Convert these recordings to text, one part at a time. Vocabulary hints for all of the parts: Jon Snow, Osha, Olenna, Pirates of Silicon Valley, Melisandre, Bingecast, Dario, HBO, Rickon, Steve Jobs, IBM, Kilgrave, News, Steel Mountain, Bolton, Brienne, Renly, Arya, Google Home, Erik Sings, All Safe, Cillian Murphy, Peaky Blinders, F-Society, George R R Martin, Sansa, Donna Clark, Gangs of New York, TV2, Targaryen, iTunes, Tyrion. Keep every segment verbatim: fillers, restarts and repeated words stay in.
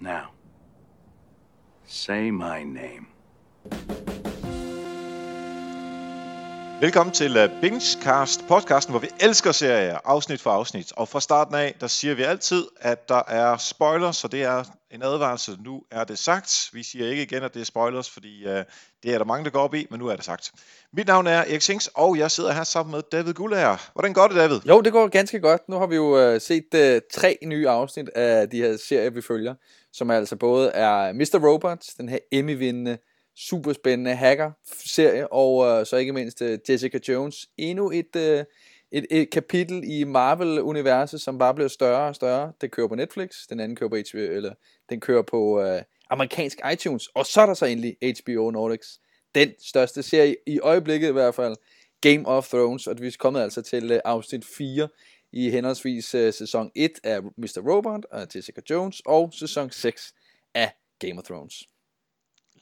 Now, say my name. Velkommen til Bingecast, podcasten, hvor vi elsker serier, afsnit for afsnit. Og fra starten af, der siger vi altid, at der er spoilers, så det er en advarsel. Nu er det sagt. Vi siger ikke igen, at det er spoilers, fordi øh, det er der mange, der går op i, men nu er det sagt. Mit navn er Erik Sings, og jeg sidder her sammen med David Gullager. Hvordan går det, David? Jo, det går ganske godt. Nu har vi jo øh, set øh, tre nye afsnit af de her serier, vi følger, som altså både er mister Robot, den her Emmy-vindende, superspændende hacker-serie, og øh, så ikke mindst øh, Jessica Jones. Endnu et, øh, et, et kapitel i Marvel-universet, som bare bliver større og større. Det kører på Netflix, den anden kører på H B O, eller den kører på øh, amerikansk iTunes, og så er der så endelig H B O Nordics. Den største serie i øjeblikket i hvert fald, Game of Thrones, og vi er kommet altså til øh, afsnit fire i henholdsvis øh, sæson et af mister Robot og Jessica Jones, og sæson seks af Game of Thrones.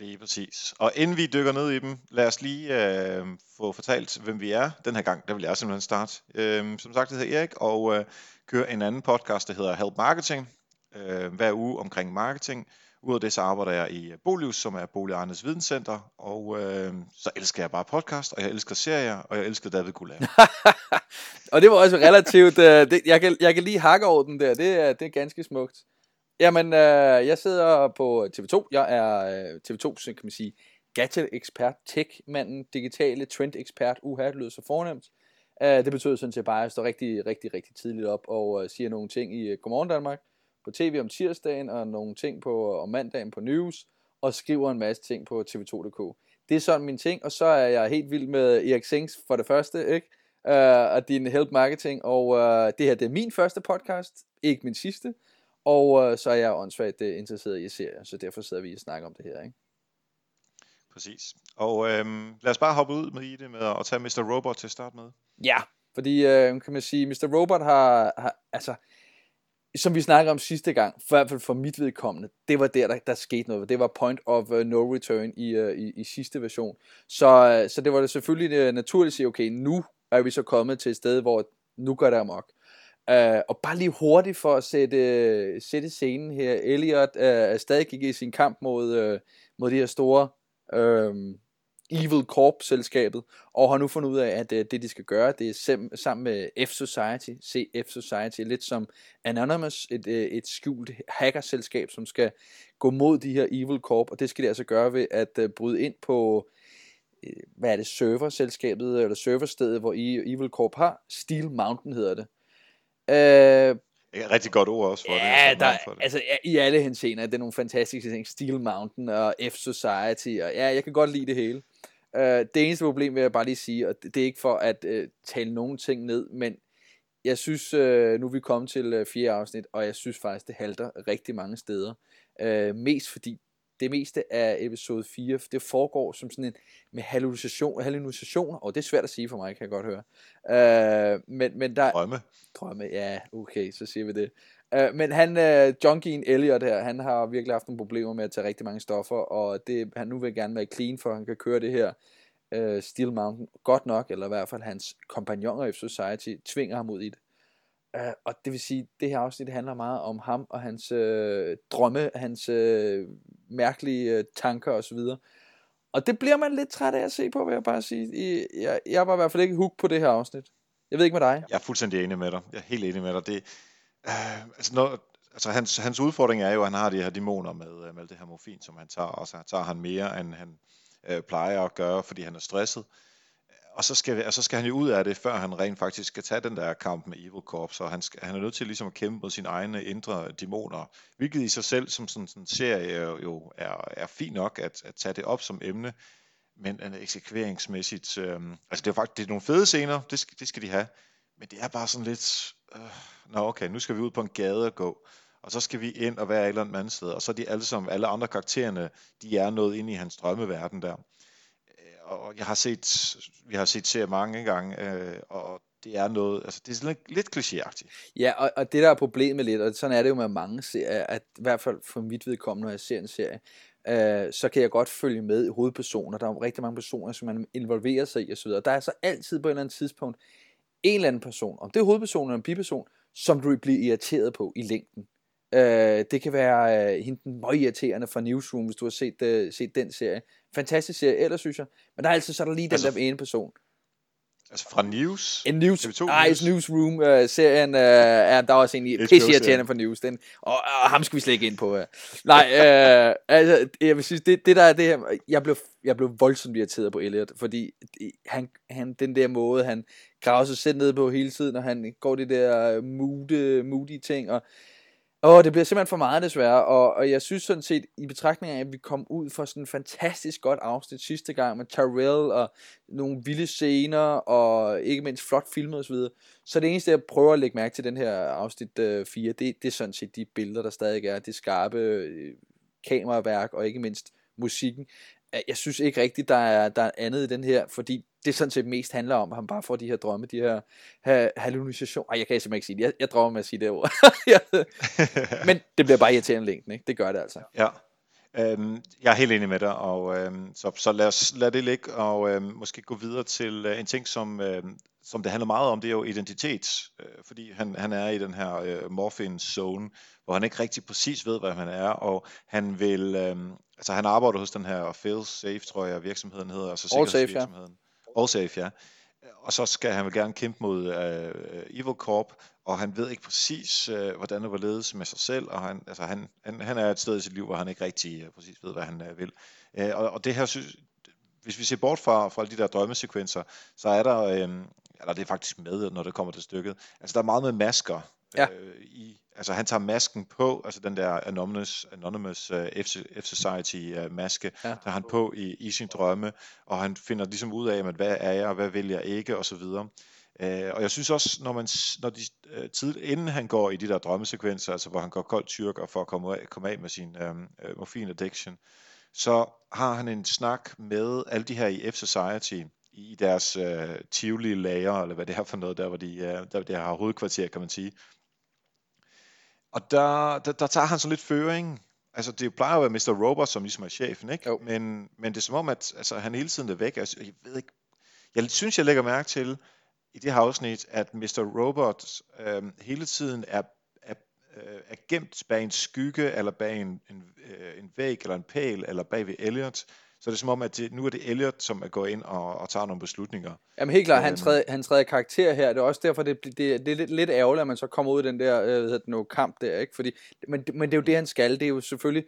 Lige præcis. Og inden vi dykker ned i dem, lad os lige øh, få fortalt, hvem vi er den her gang. Der vil jeg simpelthen starte. Øh, som sagt, det hedder Erik, og øh, kører en anden podcast, der hedder Help Marketing. Øh, hver uge omkring marketing. Udover det, så arbejder jeg i Bolius, som er Boligarnes Videnscenter. Og øh, så elsker jeg bare podcast, og jeg elsker serier, og jeg elsker David Gullager. Og det var også relativt... Øh, det, jeg, kan, jeg kan lige hakke over den der. Det er, det er ganske smukt. Jamen, øh, jeg sidder på T V to. Jeg er øh, T V tos, kan man sige, gadget-ekspert, tech-manden, digitale trend-ekspert. Uha, det lyder så fornemt. Øh, det betyder sådan set bare, at jeg står rigtig, rigtig, rigtig tidligt op og øh, siger nogle ting i øh, Godmorgen Danmark på T V om tirsdagen, og nogle ting på, om mandagen på News, og skriver en masse ting på T V to punktum d k. Det er sådan min ting, og så er jeg helt vild med Erik Sings for det første, ikke? Øh, og din Help Marketing, og øh, det her det er min første podcast, ikke min sidste. Og øh, så er jeg åndssvagt øh, interesseret i serier, så derfor sidder vi og snakker om det her, ikke? Præcis. Og øh, lad os bare hoppe ud med i det med at tage mister Robot til at starte med. Ja, fordi øh, kan man sige, mister Robot har, har, altså, som vi snakkede om sidste gang, i hvert fald for mit vedkommende, det var der, der, der skete noget. Det var point of uh, no return i, uh, i, i sidste version. Så, uh, så det var det selvfølgelig uh, naturligt at sige, okay, nu er vi så kommet til et sted, hvor nu går der amok. Uh, og bare lige hurtigt for at sætte, uh, sætte scenen her. Elliot uh, stadig gik i sin kamp mod, uh, mod de her store uh, Evil Corp-selskabet, og har nu fundet ud af, at uh, det de skal gøre, det er sem- sammen med F-Society. Se F-Society lidt som Anonymous, et, uh, et skjult hackerselskab, som skal gå mod de her Evil Corp, og det skal de altså gøre ved at uh, bryde ind på... Uh, hvad er det? Serverselskabet, eller serverstedet, hvor Evil Corp har. Steel Mountain hedder det. Øh, rigtig godt ord også for ja, det, der, for det. Altså, ja, i alle henseender, det er nogle fantastiske ting. Steel Mountain og F-Society, og ja, jeg kan godt lide det hele. øh, Det eneste problem vil jeg bare lige sige, og det er ikke for at øh, tale nogen ting ned, men jeg synes, øh, nu er vi kommet til øh, fjerde afsnit, og jeg synes faktisk, det halter rigtig mange steder. øh, Mest fordi det meste af episode fire, det foregår som sådan en med hallucination, hallucinationer, og det er svært at sige for mig, kan jeg godt høre. Øh, men, men der, drømme. Drømme, ja, okay, så siger vi det. Øh, men han, øh, junkien Elliot her, han har virkelig haft nogle problemer med at tage rigtig mange stoffer, og det, han nu vil gerne være clean, for han kan køre det her øh, Steel Mountain godt nok, eller i hvert fald hans kompagnoner i Society tvinger ham ud i det. Uh, og det vil sige, det her afsnit handler meget om ham og hans øh, drømme, hans øh, mærkelige øh, tanker osv. Og det bliver man lidt træt af at se på, vil jeg bare sige. I, jeg, jeg var i hvert fald ikke hooked på det her afsnit. Jeg ved ikke med dig. Jeg er fuldstændig enig med dig. Jeg er helt enig med dig. Det, øh, altså når, altså hans, hans udfordring er jo, at han har de her dæmoner med, med det her morfin, som han tager. Og så tager han mere, end han øh, plejer at gøre, fordi han er stresset. Og så, skal, og så skal han jo ud af det, før han rent faktisk skal tage den der kamp med Evil Corp. Så han, skal, han er nødt til ligesom at kæmpe mod sine egne indre dæmoner. Hvilket i sig selv som sådan en serie jo er, er fint nok at, at tage det op som emne. Men eksekveringsmæssigt... Øh, altså det er faktisk det er nogle fede scener, det skal, det skal de have. Men det er bare sådan lidt... Øh, nå okay, nu skal vi ud på en gade og gå. Og så skal vi ind og være et eller andet mandsted. Og så er de alle sammen, alle andre karaktererne, de er nået ind i hans drømmeverden der. Og jeg har set, vi har set serier mange gange, øh, og det er noget, altså det er sådan lidt, lidt klichéagtigt. Ja, og, og det der er problemet lidt, og sådan er det jo med mange serier, at i hvert fald for mit vedkommende, når jeg ser en serie, øh, så kan jeg godt følge med i hovedpersoner. Der er jo rigtig mange personer, som man involverer sig i osv. Og der er så altid på et eller andet tidspunkt en eller anden person, om det er hovedpersonen eller en biperson, som du bliver irriteret på i længden. Øh, det kan være øh, hende den møgirriterende fra Newsroom, hvis du har set, øh, set den serie. Fantastisk serie, ellers synes jeg. Men der er altså så er der lige den altså, der ene person. Altså fra News? En News, T V to nej, News. Newsroom-serien, øh, øh, der er også en pisseirriterende fra News. Den, og, og ham skal vi slet ikke ind på. Øh. Nej, øh, altså, jeg vil sige, det, det der er det her, jeg blev, jeg blev voldsomt irriteret på Elliot, fordi han, han, den der måde, han graver sig selv ned på hele tiden, og han går det der moody, moody ting, og Åh, oh, det bliver simpelthen for meget desværre, og, og jeg synes sådan set, i betragtning af, at vi kom ud for sådan en fantastisk godt afsnit sidste gang med Tyrell og nogle vilde scener, og ikke mindst flot filmet osv., så det eneste, jeg prøver at lægge mærke til den her afsnit øh, fire, det, det er sådan set de billeder, der stadig er, det skarpe øh, kameraværk, og ikke mindst musikken. Jeg synes ikke rigtigt, der er, der er andet i den her, fordi det sådan set mest handler om, at han bare får de her drømme, de her ha- hallucinationer. Ej, jeg kan simpelthen ikke sige det. Jeg, jeg drømmer med at sige det ord. Men det bliver bare irriterende længden, ikke? Det gør det altså. Ja, øhm, jeg er helt enig med dig, og øhm, så, så lad, os, lad det ligge, og øhm, måske gå videre til øh, en ting, som, øh, som det handler meget om, det er jo identitet, øh, fordi han, han er i den her øh, morphine zone, hvor han ikke rigtig præcis ved, hvad han er, og han vil, øh, altså han arbejder hos den her Fail Safe, tror jeg, virksomheden hedder, altså sikkerhedsvirksomheden. Ja. All Safe, ja. Og så skal han vel gerne kæmpe mod uh, Evil Corp, og han ved ikke præcis, uh, hvordan det var ledes med sig selv, og han, altså han, han, han er et sted i sit liv, hvor han ikke rigtig uh, præcis ved, hvad han uh, vil. Uh, og, og det her, synes, hvis vi ser bort fra, fra de der drømmesekvenser, så er der, uh, eller det er faktisk med, når det kommer til stykket, altså der er meget med masker. Ja. Uh, i, altså han tager masken på, altså den der Anonymous, anonymous uh, F-Society uh, maske, ja. Der han på i, i sin drømme, og han finder ligesom ud af, hvad er jeg, hvad vil jeg ikke, og så videre. Uh, og jeg synes også, når man, når de uh, tid, inden han går i de der drømmesekvenser, altså hvor han går koldt tyrker for at komme af, komme af med sin um, uh, morphine addiction, så har han en snak med alle de her i F-Society, i deres uh, tivoli lager, eller hvad det er for noget, der hvor de, uh, der, de har hovedkvarter, kan man sige. Og der, der, der tager han sådan lidt føring. Altså, det plejer at være mister Robot, som ligesom er chefen, ikke? Jo. Men, men det er som om, at altså, han hele tiden er væk. Altså, jeg ved ikke... Jeg synes, jeg lægger mærke til, i det her afsnit, at mister Robot øh, hele tiden er, er, er gemt bag en skygge, eller bag en, en, en væg, eller en pæl, eller bag ved Elliot. Så det er som om, at det, nu er det Elliot, som er gået ind og, og tager nogle beslutninger. Jamen helt klart, han træder, han træder karakter her. Det er også derfor, det, det, det er lidt, lidt ærgerligt, at man så kommer ud i den der øh, noget kamp der. Ikke? Fordi, men, men det er jo det, han skal. Det er jo selvfølgelig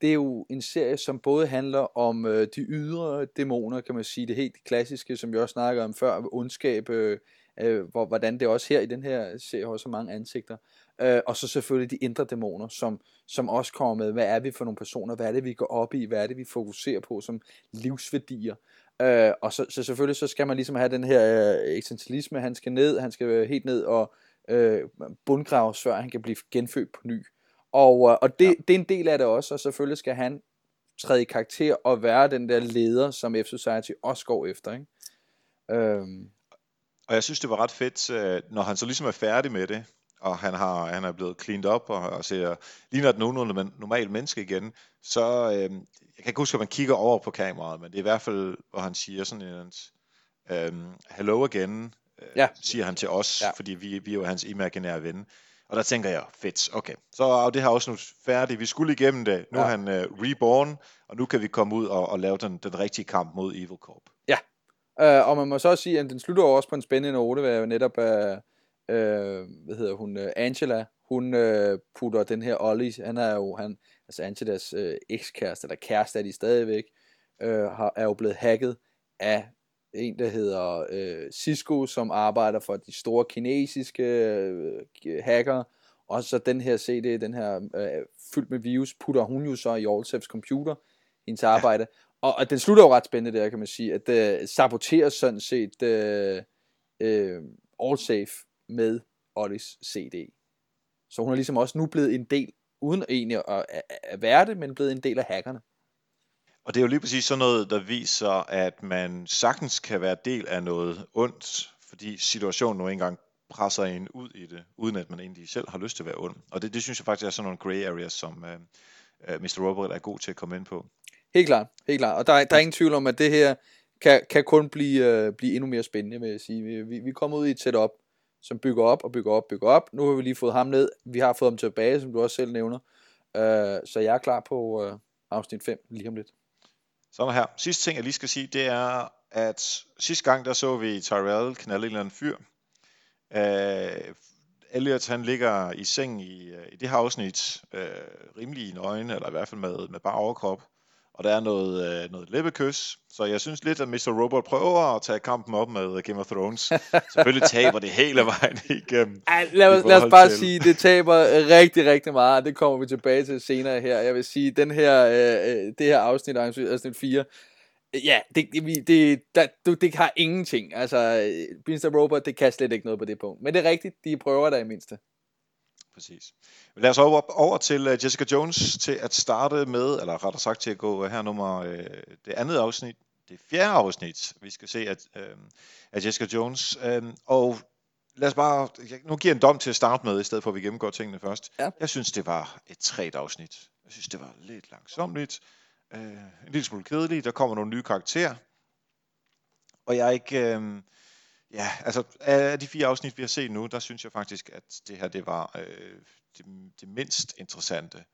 det er jo en serie, som både handler om øh, de ydre dæmoner, kan man sige. Det helt klassiske, som vi også snakkede om før, ondskab, øh, øh, hvor, hvordan det også her i den her serie har så mange ansigter. Øh, og så selvfølgelig de indre dæmoner, som, som også kommer med, hvad er vi for nogle personer, hvad er det, vi går op i, hvad er det, vi fokuserer på som livsværdier. Øh, og så, så selvfølgelig så skal man ligesom have den her øh, eksistentialisme, han skal ned, han skal helt ned og øh, bundgraves, før han kan blive genfødt på ny. Og, øh, og det, ja. Det er en del af det også, og selvfølgelig skal han træde i karakter og være den der leder, som F-Society også går efter, ikke? Øh. Og jeg synes, det var ret fedt, når han så ligesom er færdig med det, og han har han er blevet cleaned up og, og ser ligner et normalt menneske igen, så øh, jeg kan ikke huske, at man kigger over på kameraet, men det er i hvert fald, hvor han siger sådan en øh, hello again, øh, ja. Siger han til os, ja. Fordi vi, vi er jo hans imaginære ven. Og der tænker jeg, fedt, okay, så er det her også nu færdigt, vi skulle igennem det, nu ja. Er han øh, reborn, og nu kan vi komme ud og, og lave den, den rigtige kamp mod Evil Corp. Ja, øh, og man må så også sige, at den slutter også på en spændende note, hvad jeg netop... Øh Øh, hvad hedder hun, Angela, hun øh, putter den her Ollie, han er jo, han, altså Angelas øh, ekskæreste, eller kæreste er de stadigvæk, øh, er jo blevet hacket af en, der hedder øh, Cisco, som arbejder for de store kinesiske øh, hacker, og så den her C D, den her øh, fyldt med virus, putter hun jo så i All Safes computer, hendes arbejde, ja. og, og den slutter jo ret spændende der, kan man sige, at øh, saboterer sådan set øh, øh, All Safe, med Ollies C D. Så hun er ligesom også nu blevet en del, uden egentlig at, at være det, men blevet en del af hackerne. Og det er jo lige præcis sådan noget, der viser, at man sagtens kan være del af noget ondt, fordi situationen nu engang presser en ud i det, uden at man egentlig selv har lyst til at være ond. Og det, det synes jeg faktisk er sådan nogle grey areas, som uh, mister Robert er god til at komme ind på. Helt klart, helt klart. Og der er, der er ingen tvivl om, at det her kan, kan kun blive, uh, blive endnu mere spændende, vil jeg sige. Vi, vi, vi kommer ud i et setup, som bygger op og bygger op og bygger op. Nu har vi lige fået ham ned. Vi har fået ham tilbage, som du også selv nævner. Øh, så jeg er klar på øh, afsnit fem lige om lidt. Sådan her. Sidste ting, jeg lige skal sige, det er, at sidste gang, der så vi Tyrell knalde en eller anden fyr. Øh, Elliot, han ligger i seng i, i det her afsnit, øh, rimelig nøgen, eller i hvert fald med, med bare overkrop. Og der er noget, noget læbekys, så jeg synes lidt, at mister Robot prøver at tage kampen op med Game of Thrones. Selvfølgelig taber det hele vejen igennem. Ej, lad, os, lad os bare til. sige, det taber rigtig, rigtig meget. Det kommer vi tilbage til senere her. Jeg vil sige, den her, øh, det her afsnit, afsnit fire, ja, det, det, der, det har ingenting. Altså, mister Robot, det kan slet ikke noget på det punkt. Men det er rigtigt, de prøver der i mindste. Præcis. Lad os over, over til Jessica Jones til at starte med, eller rettere sagt til at gå her nummer øh, det andet afsnit, det fjerde afsnit, vi skal se at, øh, at Jessica Jones. Øh, og lad os bare, nu giver en dom til at starte med, i stedet for at vi gennemgår tingene først. Ja. Jeg synes, det var et træt afsnit. Jeg synes, det var lidt langsomligt, øh, en lille smule kedeligt, der kommer nogle nye karakterer. Og jeg er ikke... Øh, Ja, altså af de fire afsnit, vi har set nu, der synes jeg faktisk, at det her, det var øh, det, det mindst interessante.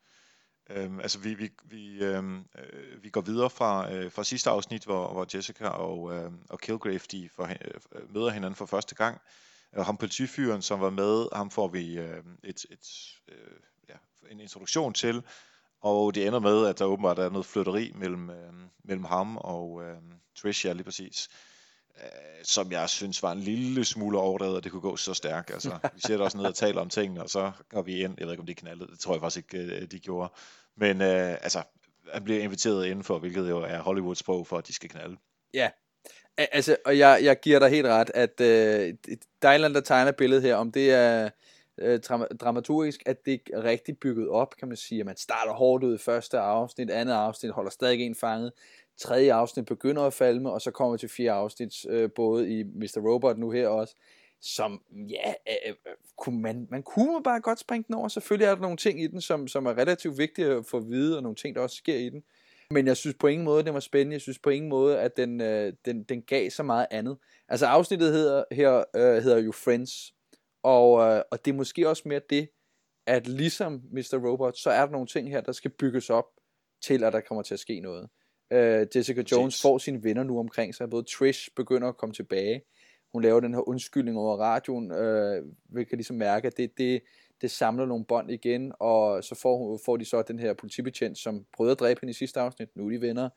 Øhm, altså vi, vi, vi, øhm, øh, vi går videre fra, øh, fra sidste afsnit, hvor, hvor Jessica og, øh, og Kilgrave, de for, øh, møder hinanden for første gang. Og ham politifyren, som var med, ham får vi øh, et, et, øh, ja, en introduktion til. Og det ender med, at der åbenbart er noget flytteri mellem, øh, mellem ham og øh, Trisha, lige præcis. Som jeg synes var en lille smule overdrevet, og det kunne gå så stærkt. Altså, vi sætter os ned og taler om tingene, og så går vi ind. Jeg ved ikke, om de knaldede. Det tror jeg faktisk ikke, de gjorde. Men øh, altså, han bliver inviteret indenfor, hvilket jo er Hollywoods sprog for, at de skal knalde. Ja, altså, og jeg, jeg giver dig helt ret, at øh, Dylan, der tegner billedet her, om det er øh, dramaturgisk, at det er rigtig bygget op, kan man sige. At man starter hårdt ud i første afsnit, andet afsnit, holder stadig en fanget. Tredje afsnit begynder at falme, og så kommer vi til fjerde afsnit, øh, både i mister Robot nu her også, som, ja, øh, kunne man, man kunne bare godt springe den over. Selvfølgelig er der nogle ting i den, som, som er relativt vigtige at få at vide, og nogle ting, der også sker i den. Men jeg synes på ingen måde, det var spændende. Jeg synes på ingen måde, at den, øh, den, den gav så meget andet. Altså afsnittet hedder, her, øh, hedder jo Friends, og, øh, og det er måske også mere det, at ligesom mister Robot, så er der nogle ting her, der skal bygges op til, at der kommer til at ske noget. Uh, Jessica Jones Precis. får sine venner nu omkring sig. Både Trish begynder at komme tilbage. Hun laver den her undskyldning over radioen. uh, Vi kan ligesom mærke, at det, det, det samler nogle bånd igen. Og så får, hun, får de så den her politibetjent, som prøvede at dræbe hende i sidste afsnit. Nu er de venner.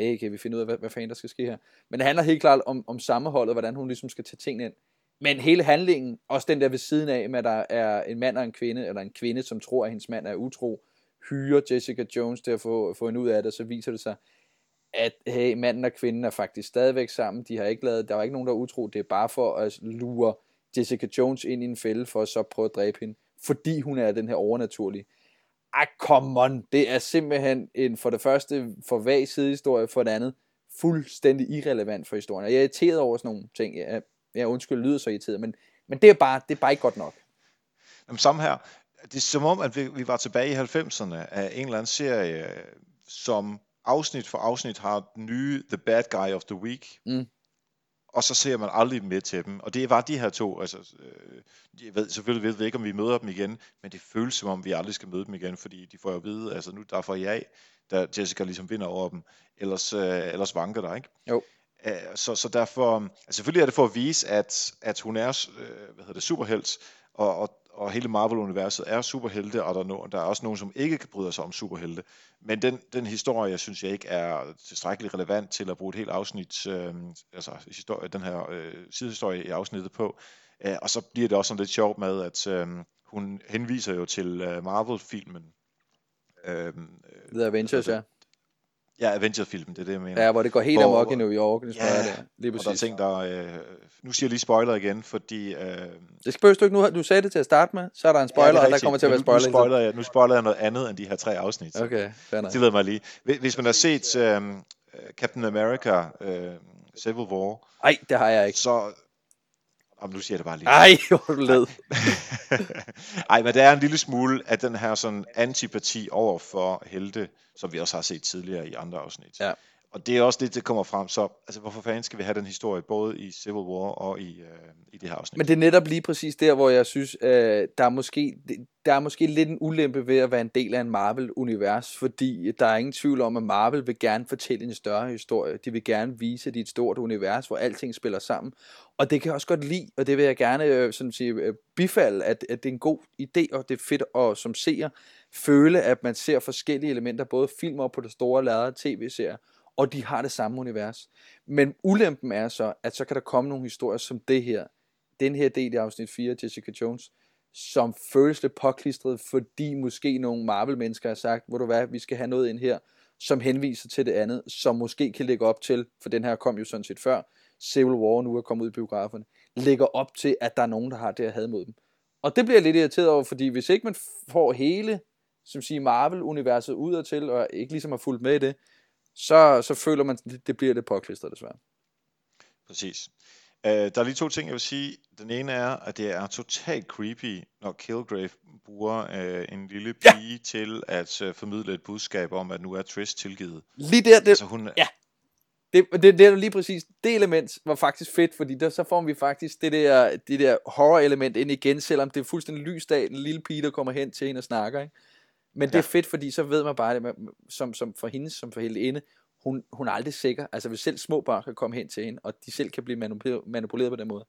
Hey, kan vi finde ud af, hvad, hvad fanden der skal ske her? Men det handler helt klart om, om sammenholdet, hvordan hun ligesom skal tage tingene ind. Men hele handlingen, også den der ved siden af, med at der er en mand og en kvinde, eller en kvinde, som tror, at hendes mand er utro, hyrer Jessica Jones til at få, få hende ud af det. Så viser det sig, at hey, manden og kvinden er faktisk stadigvæk sammen. De har ikke lavet, der var ikke nogen, der er utro. Det er bare for at lure Jessica Jones ind i en fælde, for at så prøve at dræbe hende, fordi hun er den her overnaturlige. Ah, come on. Det er simpelthen en, for det første, for vag sidehistorie, for det andet, fuldstændig irrelevant for historien. Og jeg er irriteret over sådan nogle ting. Jeg, jeg undskyld, lyder så irriteret, men, men det, er bare, det er bare ikke godt nok. Jamen, samme her. Det er som om, at vi, vi var tilbage i halvfemserne af en eller anden serie, som afsnit for afsnit har den nye The Bad Guy of the Week, mm. og så ser man aldrig med til dem. Og det var de her to. Altså, øh, jeg ved, selvfølgelig ved vi ikke, om vi møder dem igen, men det føles som om, vi aldrig skal møde dem igen, fordi de får jo at vide, altså nu der får jeg af, da Jessica ligesom vinder over dem, ellers, øh, ellers vanker der, ikke? Jo. Æh, så, så derfor, altså selvfølgelig er det for at vise, at, at hun er øh, hvad hedder det, superhelt, og, og og hele Marvel-universet er superhelte, og der er, no- der er også nogen, som ikke kan bryde sig om superhelte. Men den, den historie, jeg synes jeg ikke er tilstrækkeligt relevant til at bruge et helt afsnit, øh, altså historie, den her øh, sidehistorie i afsnittet på. Æh, og så bliver det også sådan lidt sjovt med, at øh, hun henviser jo til øh, Marvel-filmen. Øh, The Avengers, ja. Ja, Avengers-filmen, det er det, jeg mener. Ja, hvor det går helt hvor, amok i New York. Ja, yeah, lige præcis. Og der er ting, der... Øh, nu siger jeg lige spoiler igen, fordi... Øh, det spørges du ikke nu. Du sagde det til at starte med, så er der en spoiler, ja, og der kommer til at være spoiler. Nu spoiler, jeg, nu spoiler jeg noget andet end de her tre afsnit. Okay, fair nok. Tillad mig lige. Hvis man har set øh, Captain America, øh, Civil War... Nej, det har jeg ikke. Så... Om nu siger jeg det bare lige. Ej, hvor du led. Ej, men der er en lille smule af den her sådan antipati over for helte, som vi også har set tidligere i andre afsnit. Ja. Og det er også det, der kommer frem, så altså, hvorfor fanden skal vi have den historie, både i Civil War og i, øh, i det her afsnit? Men det er netop lige præcis der, hvor jeg synes, øh, der, er måske, der er måske lidt en ulempe ved at være en del af en Marvel-univers, fordi der er ingen tvivl om, at Marvel vil gerne fortælle en større historie. De vil gerne vise, at det er et stort univers, hvor alting spiller sammen. Og det kan jeg også godt lide, og det vil jeg gerne øh, sådan sige, øh, bifalde, at, at det er en god idé, og det er fedt at som seer føle, at man ser forskellige elementer, både film og på det store lærrede tv-serier, og de har det samme univers. Men ulempen er så, at så kan der komme nogle historier som det her, den her del i afsnit fire, Jessica Jones, som føles lidt påklistret, fordi måske nogle Marvel-mennesker har sagt, hvor du hvad, vi skal have noget ind her, som henviser til det andet, som måske kan lægge op til, for den her kom jo sådan set før, Civil War nu er kommet ud i biograferne, lægger op til, at der er nogen, der har det at have mod dem. Og det bliver jeg lidt irriteret over, fordi hvis ikke man får hele, som siger, Marvel-universet udadtil, og ikke ligesom har fulgt med i det, Så, så føler man, det, det bliver lidt påklistret desværre. Præcis. Uh, der er lige to ting, jeg vil sige. Den ene er, at det er totalt creepy, når Kilgrave bruger uh, en lille pige ja. til at uh, formidle et budskab om, at nu er Triss tilgivet. Lige der, det, altså, hun... ja. Det, det, det er lige præcis. Det element var faktisk fedt, fordi der, så får vi faktisk det der, det der horror-element ind igen, selvom det er fuldstændig lys dag, den lille pige, der kommer hen til hende og snakker, ikke? Men det ja. er fedt, fordi så ved man bare, at som, som for hende, som for Helene, hun, hun er aldrig sikker. Altså hvis selv små børn kan komme hen til hende, og de selv kan blive manipuleret på den måde.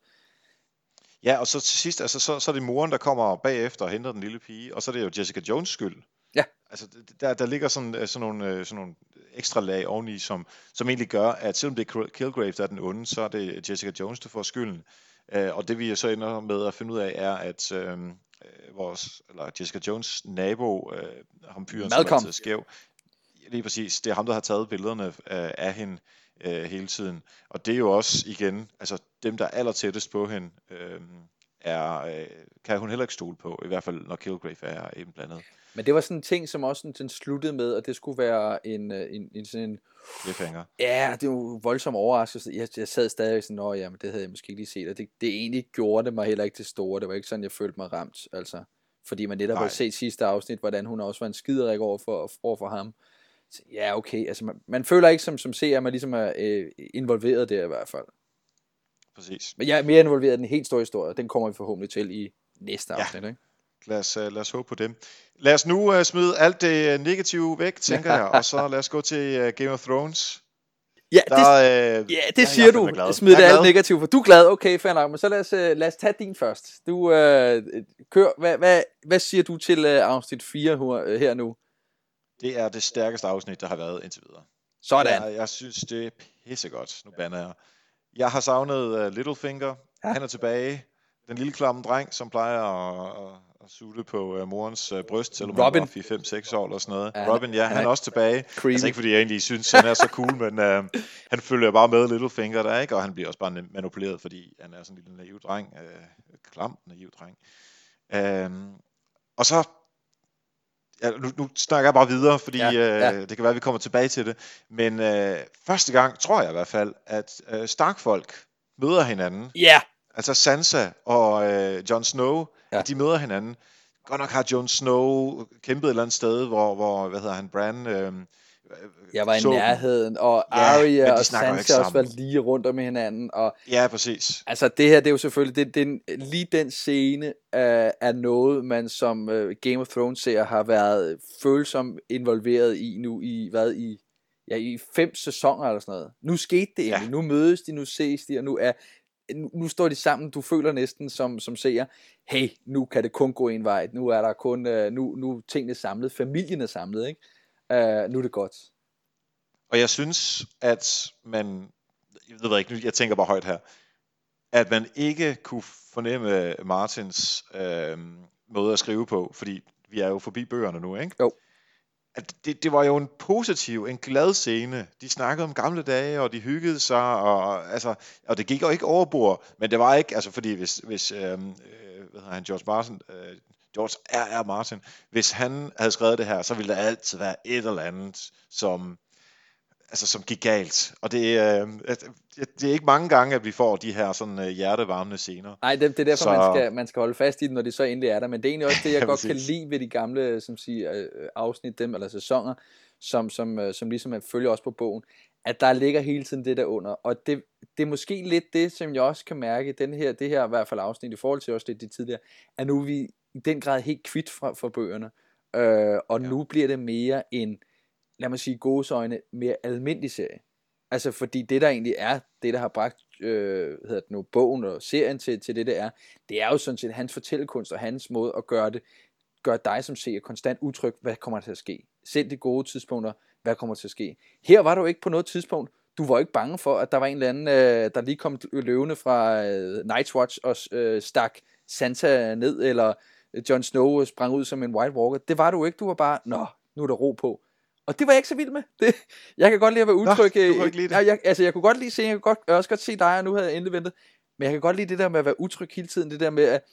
Ja, og så til sidst, altså, så, så er det moren, der kommer bagefter og henter den lille pige, og så er det jo Jessica Jones skyld. Ja. Altså der, der ligger sådan, sådan, nogle, sådan nogle ekstra lag oveni, som, som egentlig gør, at selvom det er Kilgrave, der er den onde, så er det Jessica Jones, der får skylden. Og det vi så ender med at finde ud af, er at... Øh, vores, eller Jessica Jones nabo, øh, ham fyren, som er til skæv. Lige præcis, det er ham, der har taget billederne øh, af hende øh, hele tiden. Og det er jo også, igen, altså dem, der er allertættest på hende, øh, er, øh, kan hun heller ikke stole på, i hvert fald når Kilgrave er eben blandet. Men det var sådan en ting, som også den sluttede med, at det skulle være en, en, en sådan en... Cliffhanger. Ja, det var voldsom overraskelse. Jeg, jeg sad stadig sådan, åh ja, men det havde jeg måske ikke lige set, og det, det egentlig gjorde det mig heller ikke til store. Det var ikke sådan, jeg følte mig ramt, altså. Fordi man netop havde set sidste afsnit, hvordan hun også var en skiderik over for, over for ham. Så, ja, okay, altså man, man føler ikke som, som seer, at man ligesom er øh, involveret der i hvert fald. Præcis. Men jeg er mere involveret i den helt store historie, den kommer vi forhåbentlig til i næste afsnit, ja. Ikke? Lad os, lad os håbe på dem. Lad os nu uh, smide alt det negative væk, tænker jeg, og så lad os gå til uh, Game of Thrones. Ja, det, der, uh, ja, det siger du. Smid det alt negativt, for du er glad. Okay, fair nok, men så lad os, uh, lad os tage din først. Du uh, kører. Hvad, hvad, hvad siger du til uh, afsnit fire uh, her nu? Det er det stærkeste afsnit, der har været indtil videre. Sådan. Jeg, jeg synes, det er pissegodt. Nu bander jeg. Jeg har savnet uh, Littlefinger. Ja. Han er tilbage. Den lille klamme dreng, som plejer at... at sutte på uh, morens uh, bryst, selvom Robin. Han var fire fem seks år eller sådan noget. Ja, Robin, ja, han, han er også tilbage. Creepy. Altså ikke fordi jeg egentlig synes, han er så cool, men uh, han følger bare med Littlefinger der, ikke? Og han bliver også bare manipuleret, fordi han er sådan en lille naiv dreng. Uh, klam, naiv dreng. Uh, og så... Ja, nu, nu snakker jeg bare videre, fordi ja, ja. Øh, det kan være, at vi kommer tilbage til det. Men øh, første gang, tror jeg i hvert fald, at øh, Stark-folk møder hinanden. Ja! Yeah. Altså Sansa og øh, Jon Snow, ja. De møder hinanden. Godt nok har Jon Snow kæmpet et eller andet sted, hvor, hvor hvad hedder han, Bran... Øh, jeg var i nærheden, og Arya ja, og Sansa også var lige rundt om hinanden. Og, ja, præcis. Altså det her, det er jo selvfølgelig... Det, det, lige den scene øh, er noget, man som øh, Game of Thrones-seer har været følsomt involveret i nu i... Hvad, i ja, i fem sæsoner eller sådan noget. Nu skete det egentlig. Ja. Nu mødes de, nu ses de, og nu er... Nu står de sammen, du føler næsten som, som seer, hey, nu kan det kun gå en vej, nu er der kun, nu, nu tingene samlet, familien er samlet, ikke? Uh, nu er det godt. Og jeg synes, at man, jeg ved ikke, jeg tænker bare højt her, at man ikke kunne fornemme Martins øh, måde at skrive på, fordi vi er jo forbi bøgerne nu, ikke? Jo. At det, det var jo en positiv, en glad scene. De snakkede om gamle dage, og de hyggede sig, og, altså, og det gik jo ikke overbord, men det var ikke, altså fordi hvis, hvis øh, hvad hedder han, George Martin, øh, George R R. Martin, hvis han havde skrevet det her, så ville der altid være et eller andet, som altså, som gik galt. Og det, øh, det er ikke mange gange, at vi får de her sådan, øh, hjertevarmende scener. Nej, det, det er derfor, så... man, skal, man skal holde fast i den, når det så endelig er der. Men det er egentlig også det, jeg ja, godt kan lide ved de gamle som siger, afsnit, dem eller sæsoner, som, som, som ligesom følger også på bogen, at der ligger hele tiden det der under. Og det, det er måske lidt det, som jeg også kan mærke, den her, det her i hvert fald afsnit, i forhold til også det, de tidligere, at nu er vi i den grad helt kvidt fra, fra bøgerne. Øh, og ja. Nu bliver det mere en, lad mig sige gåseøjne, mere almindelig serie. Altså fordi det der egentlig er, det der har bragt øh, hedder det nu, bogen og serien til, til det der er, det er jo sådan set hans fortællekunst og hans måde at gøre det, gøre dig som seer konstant utryg, hvad kommer der til at ske? Selv de gode tidspunkter, hvad kommer til at ske? Her var du ikke på noget tidspunkt, du var ikke bange for, at der var en eller anden, øh, der lige kom løvende fra øh, Night's Watch og øh, stak Sansa ned, eller Jon Snow sprang ud som en White Walker. Det var du ikke, du var bare, nå, nu er der ro på. Og det var jeg ikke så vild med. Det, jeg kan godt lide at være utryg. Jeg, jeg, altså, jeg kunne godt lide se, jeg kunne godt, jeg også godt se dig, og nu havde jeg endelig ventet. Men jeg kan godt lide det der med at være utryg hele tiden, det der med at,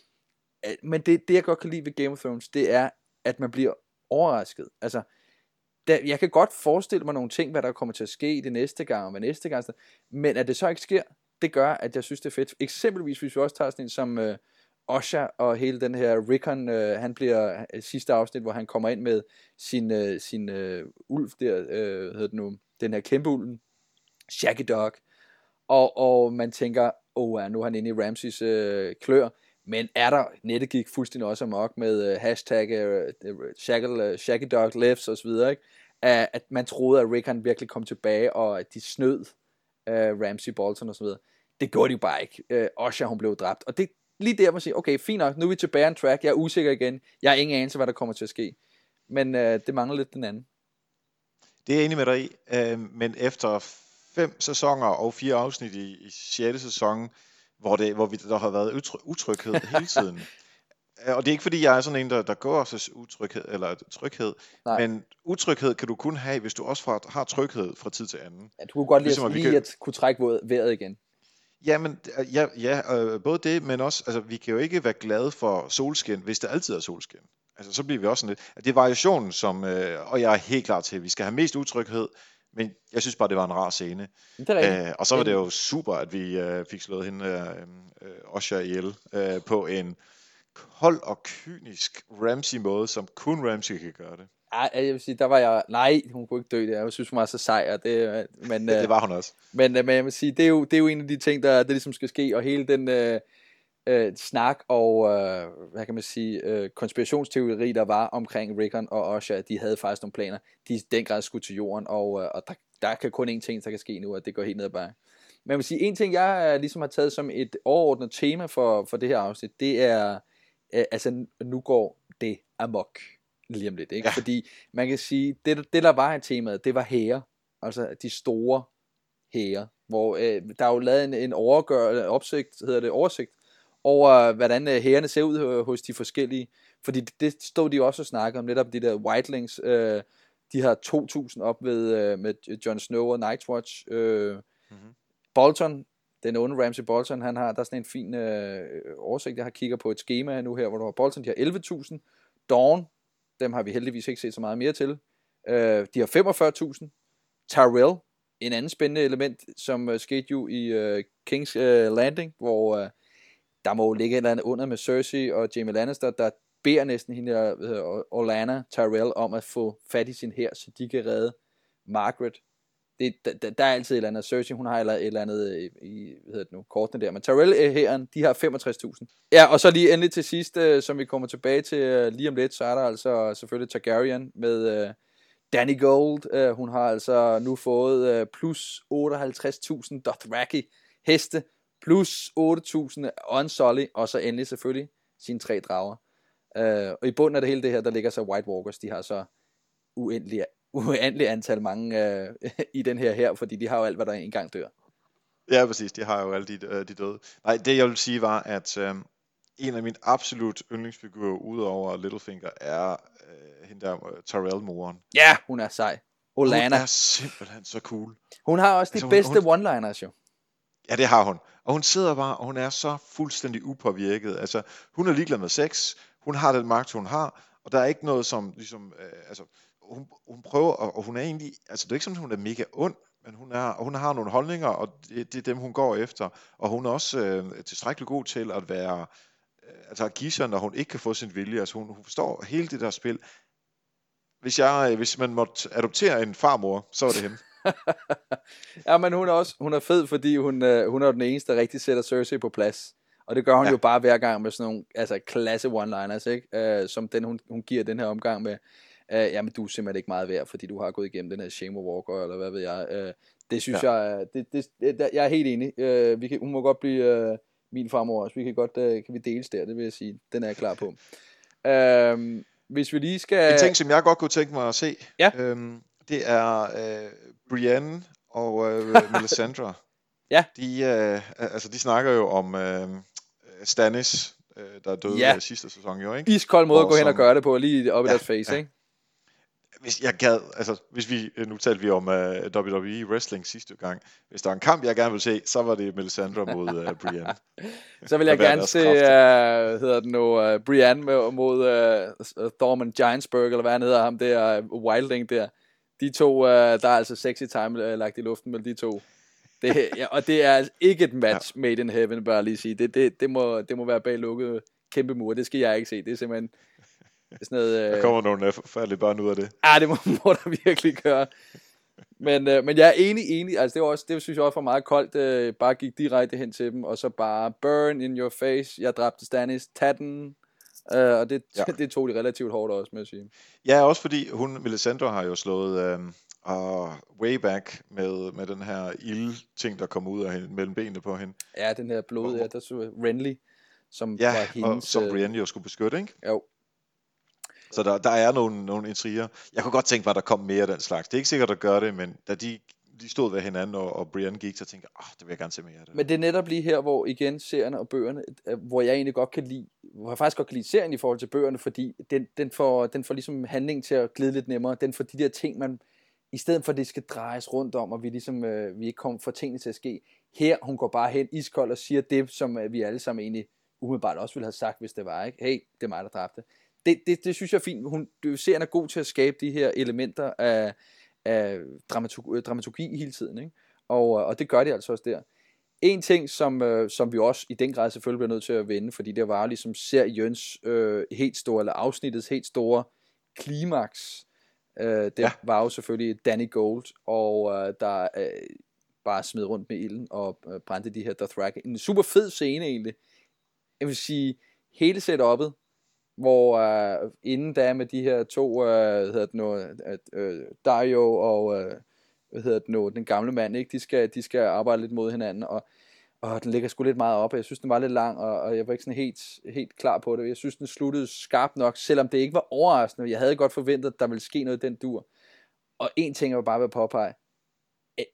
at men det, det jeg godt kan lide ved Game of Thrones, det er, at man bliver overrasket. Altså, der, jeg kan godt forestille mig nogle ting, hvad der kommer til at ske det næste gang, og hvad næste gang, men at det så ikke sker, det gør, at jeg synes, det er fedt. Eksempelvis, hvis vi også tager sådan en som øh, Osha og hele den her Rickon, øh, han bliver sidste afsnit, hvor han kommer ind med sin, øh, sin øh, ulv der, øh, hedder det nu, den her kæmpe ulven, Shaggy Dog, og, og man tænker, åh, oh, nu er han inde i Ramsays øh, klør, men er der, nettet gik fuldstændig også amok med øh, hashtag øh, Shaggy, øh, Shaggy Dog lives osv., ikke? At, at man troede, at Rickon virkelig kom tilbage, og at de snød øh, Ramsay Bolton osv. Det gjorde de bare ikke. Øh, Osha, hun blev dræbt, og det lige der, man siger, okay, fint nok, nu er vi tilbage on track, jeg er usikker igen, jeg har ingen anelse, hvad der kommer til at ske, men øh, det mangler lidt den anden. Det er jeg enig med dig i, øh, men efter fem sæsoner og fire afsnit i, i sjette sæson, hvor, det, hvor vi, der har været utry- utryghed hele tiden, og det er ikke fordi, jeg er sådan en, der, der går til utryghed, eller tryghed, nej, men utryghed kan du kun have, hvis du også har tryghed fra tid til anden. Ja, du kunne godt ligesom, lige kan... at kunne trække vejret igen. Ja, men, ja, ja øh, både det, men også, altså, vi kan jo ikke være glade for solskin, hvis der altid er solskin. Altså, så bliver vi også sådan lidt, at det er variationen, som, øh, og jeg er helt klar til, at vi skal have mest utryghed, men jeg synes bare, det var en rar scene. Æh, og så var det jo super, at vi øh, fik slået hende, øh, øh, Osha ihjel, øh, på en kold og kynisk Ramsay-måde, som kun Ramsay kan gøre det. Ej, jeg vil sige, der var jeg, nej, hun kunne ikke dø der, jeg synes, hun var så sej, det, men, ja, det var hun også. Men, men jeg vil sige, det er, jo, det er jo en af de ting, der det ligesom skal ske, og hele den øh, øh, snak og, øh, hvad kan man sige, øh, konspirationsteori, der var omkring Rickon og Osha, de havde faktisk nogle planer, de den grad skulle til jorden, og, øh, og der, der kan kun én ting, der kan ske nu, og det går helt ned ad bakke. Men jeg vil sige, en ting, jeg ligesom har taget som et overordnet tema for, for det her afsnit, det er, øh, altså, nu går det amok. Lige om lidt, ikke? Ja. Fordi man kan sige, det, det der var i temaet, det var hære, altså de store hære, hvor øh, der er jo lavet en, en overgør, opsigt, hedder det, oversigt over, hvordan hærene ser ud hos de forskellige, fordi det, det stod de også og snakkede om, netop de der whitelings, øh, de har to tusind op ved, øh, med Jon Snow og Night's Watch, øh, mm-hmm. Bolton, den onde Ramsay Bolton, han har, der er sådan en fin øh, oversigt, jeg har kigger på et schema nu her, hvor du har Bolton, de har elleve tusind, Dawn, dem har vi heldigvis ikke set så meget mere til. Øh, de har femogfyrre tusind. Tyrell, en anden spændende element, som uh, skete jo i uh, King's uh, Landing, hvor uh, der må ligge et eller andet under med Cersei og Jaime Lannister, der beder næsten hende der, uh, Olenna Tyrell om at få fat i sin hær, så de kan redde Margaret. Det, der, der er altid et eller andet. Cersei, hun har et eller andet i, hvad hedder det nu, kortene der. Men Tyrell-hæren, de har femogtres tusind. Ja, og så lige endelig til sidst, som vi kommer tilbage til lige om lidt, så er der altså selvfølgelig Targaryen med Dany Gold. Hun har altså nu fået plus otteoghalvtreds tusind Dothraki heste, plus otte tusind Unsullied, og så endelig selvfølgelig sine tre drager. Og i bunden af det hele det her, der ligger så White Walkers. De har så uendelige uendelig antal mange øh, i den her her, fordi de har jo alt, hvad der engang dør. Ja, præcis. De har jo alle de, øh, de døde. Nej, det jeg vil sige var, at øh, en af mine absolut yndlingsfigurer udover Littlefinger er øh, hende der øh, Tyrell-moren. Ja, hun er sej. Olenna. Hun er simpelthen så cool. Hun har også de altså, hun, bedste hun... one-liners jo. Ja, det har hun. Og hun sidder bare, og hun er så fuldstændig upåvirket. Altså, hun er ligeglad med sex. Hun har den magt, hun har. Og der er ikke noget som, ligesom, øh, altså, hun, hun prøver, og, og hun er egentlig, altså det er ikke sådan, hun er mega ond, men hun, er, hun har nogle holdninger, og det, det er dem, hun går efter. Og hun er også øh, tilstrækkeligt god til at være, øh, altså at give sig, når hun ikke kan få sin vilje. Altså hun, hun forstår hele det der spil. Hvis, jeg, hvis man måtte adoptere en farmor, så er det hende. Ja, men hun er også hun er fed, fordi hun, øh, hun er den eneste, der rigtig sætter Cersei på plads. Og det gør hun ja. jo bare hver gang med sådan nogle altså, klasse one-liners, ikke? Øh, som den, hun, hun giver den her omgang med. Øh, jamen, du er simpelthen ikke meget værd, fordi du har gået igennem den her shame walker, eller hvad ved jeg. Øh, det synes ja. jeg, det, det, det, jeg er helt enig. Øh, vi kan, hun må godt blive øh, min farmor også. Vi kan godt, øh, kan vi deles der, det vil jeg sige. Den er jeg klar på. øh, hvis vi lige skal... En ting, som jeg godt kunne tænke mig at se, ja. øhm, det er øh, Brienne og øh, Melisandre. Ja. De, øh, altså, de snakker jo om... Øh, Stannis, der døde ja. sidste sæson jo, ikke? Iskold måde og at gå hen som... og gøre det på, lige op i ja, deres face, ja. ikke? Hvis jeg gad, altså, hvis vi, nu talte vi om uh, W W E Wrestling sidste gang, hvis der er en kamp, jeg gerne vil se, så var det Melisandre mod uh, Brienne. Så vil jeg gerne se, uh, hedder den nu, uh, Brienne mod uh, Thorman Giantsburg, eller hvad han hedder ham der, uh, Wilding der. De to, uh, der er altså sexy time uh, lagt i luften mellem de to. Det, ja, og det er altså ikke et match ja. made in heaven, bare lige sige. Det, det, det, må, det må være bag lukkede kæmpe mure. Det skal jeg ikke se. Det er simpelthen sådan noget... Øh... Der kommer nogle forfærdelige børn ud af det. Ja, ah, det må, må der virkelig gøre. Men, øh, men jeg er enig, enig. Altså, det, var også, det synes jeg også var meget koldt. Øh, bare gik direkte hen til dem, og så bare burn in your face. Jeg dræbte Stannis. Tag den. Øh, og det, ja. det tog de relativt hårdt også, må jeg sige. Ja, også fordi hun, Melisandre, har jo slået... Øh... og way back med, med den her ild-ting, der kom ud af hende, mellem benene på hende. Ja, den her blod, ja, der så Renly, som ja, var hendes... Ja, og som Brienne jo skulle beskytte, ikke? Jo. Så der, der er nogle, nogle intriger. Jeg kunne godt tænke mig, at der kom mere af den slags. Det er ikke sikkert at gøre det, men da de, de stod ved hinanden, og, og Brienne gik, så tænkte jeg, åh, det vil jeg gerne se mere af det. Men det er netop lige her, hvor igen serierne og bøgerne, hvor jeg egentlig godt kan lide, hvor jeg faktisk godt kan lide serien i forhold til bøgerne, fordi den, den, får, den får ligesom handlingen til at glide lidt nemmere. Den får de der ting, man... I stedet for, at det skal drejes rundt om, og vi, ligesom, øh, vi ikke kommer for tingene til at ske. Her, hun går bare hen iskold og siger det, som øh, vi alle sammen egentlig umiddelbart også ville have sagt, hvis det var, ikke? Hey, det er mig, der dræbte. Det, det, det synes jeg er fint. Hun, serien er god til at skabe de her elementer af, af dramaturgi, dramaturgi hele tiden, ikke? Og, og det gør de altså også der. En ting, som, øh, som vi også i den grad selvfølgelig bliver nødt til at vende, fordi det var ligesom seriens øh, helt store, eller afsnittets helt store klimaks. Uh, det ja. var jo selvfølgelig Danny Gold, og uh, der uh, bare smed rundt med ilden og uh, brændte de her Dothraki. En super fed scene egentlig. Jeg vil sige, hele setup'et, hvor uh, inden da med de her to, uh, hvad hedder det nu, uh, Dario og, uh, hvad hedder det nu, den gamle mand, ikke? De skal, de skal arbejde lidt mod hinanden, og, og den ligger sgu lidt meget op, og jeg synes, den var lidt lang, og, og jeg var ikke sådan helt, helt klar på det. Jeg synes, den sluttede skarpt nok, selvom det ikke var overraskende. Jeg havde godt forventet, at der ville ske noget i den dur. Og en ting, jeg var bare ved at påpege,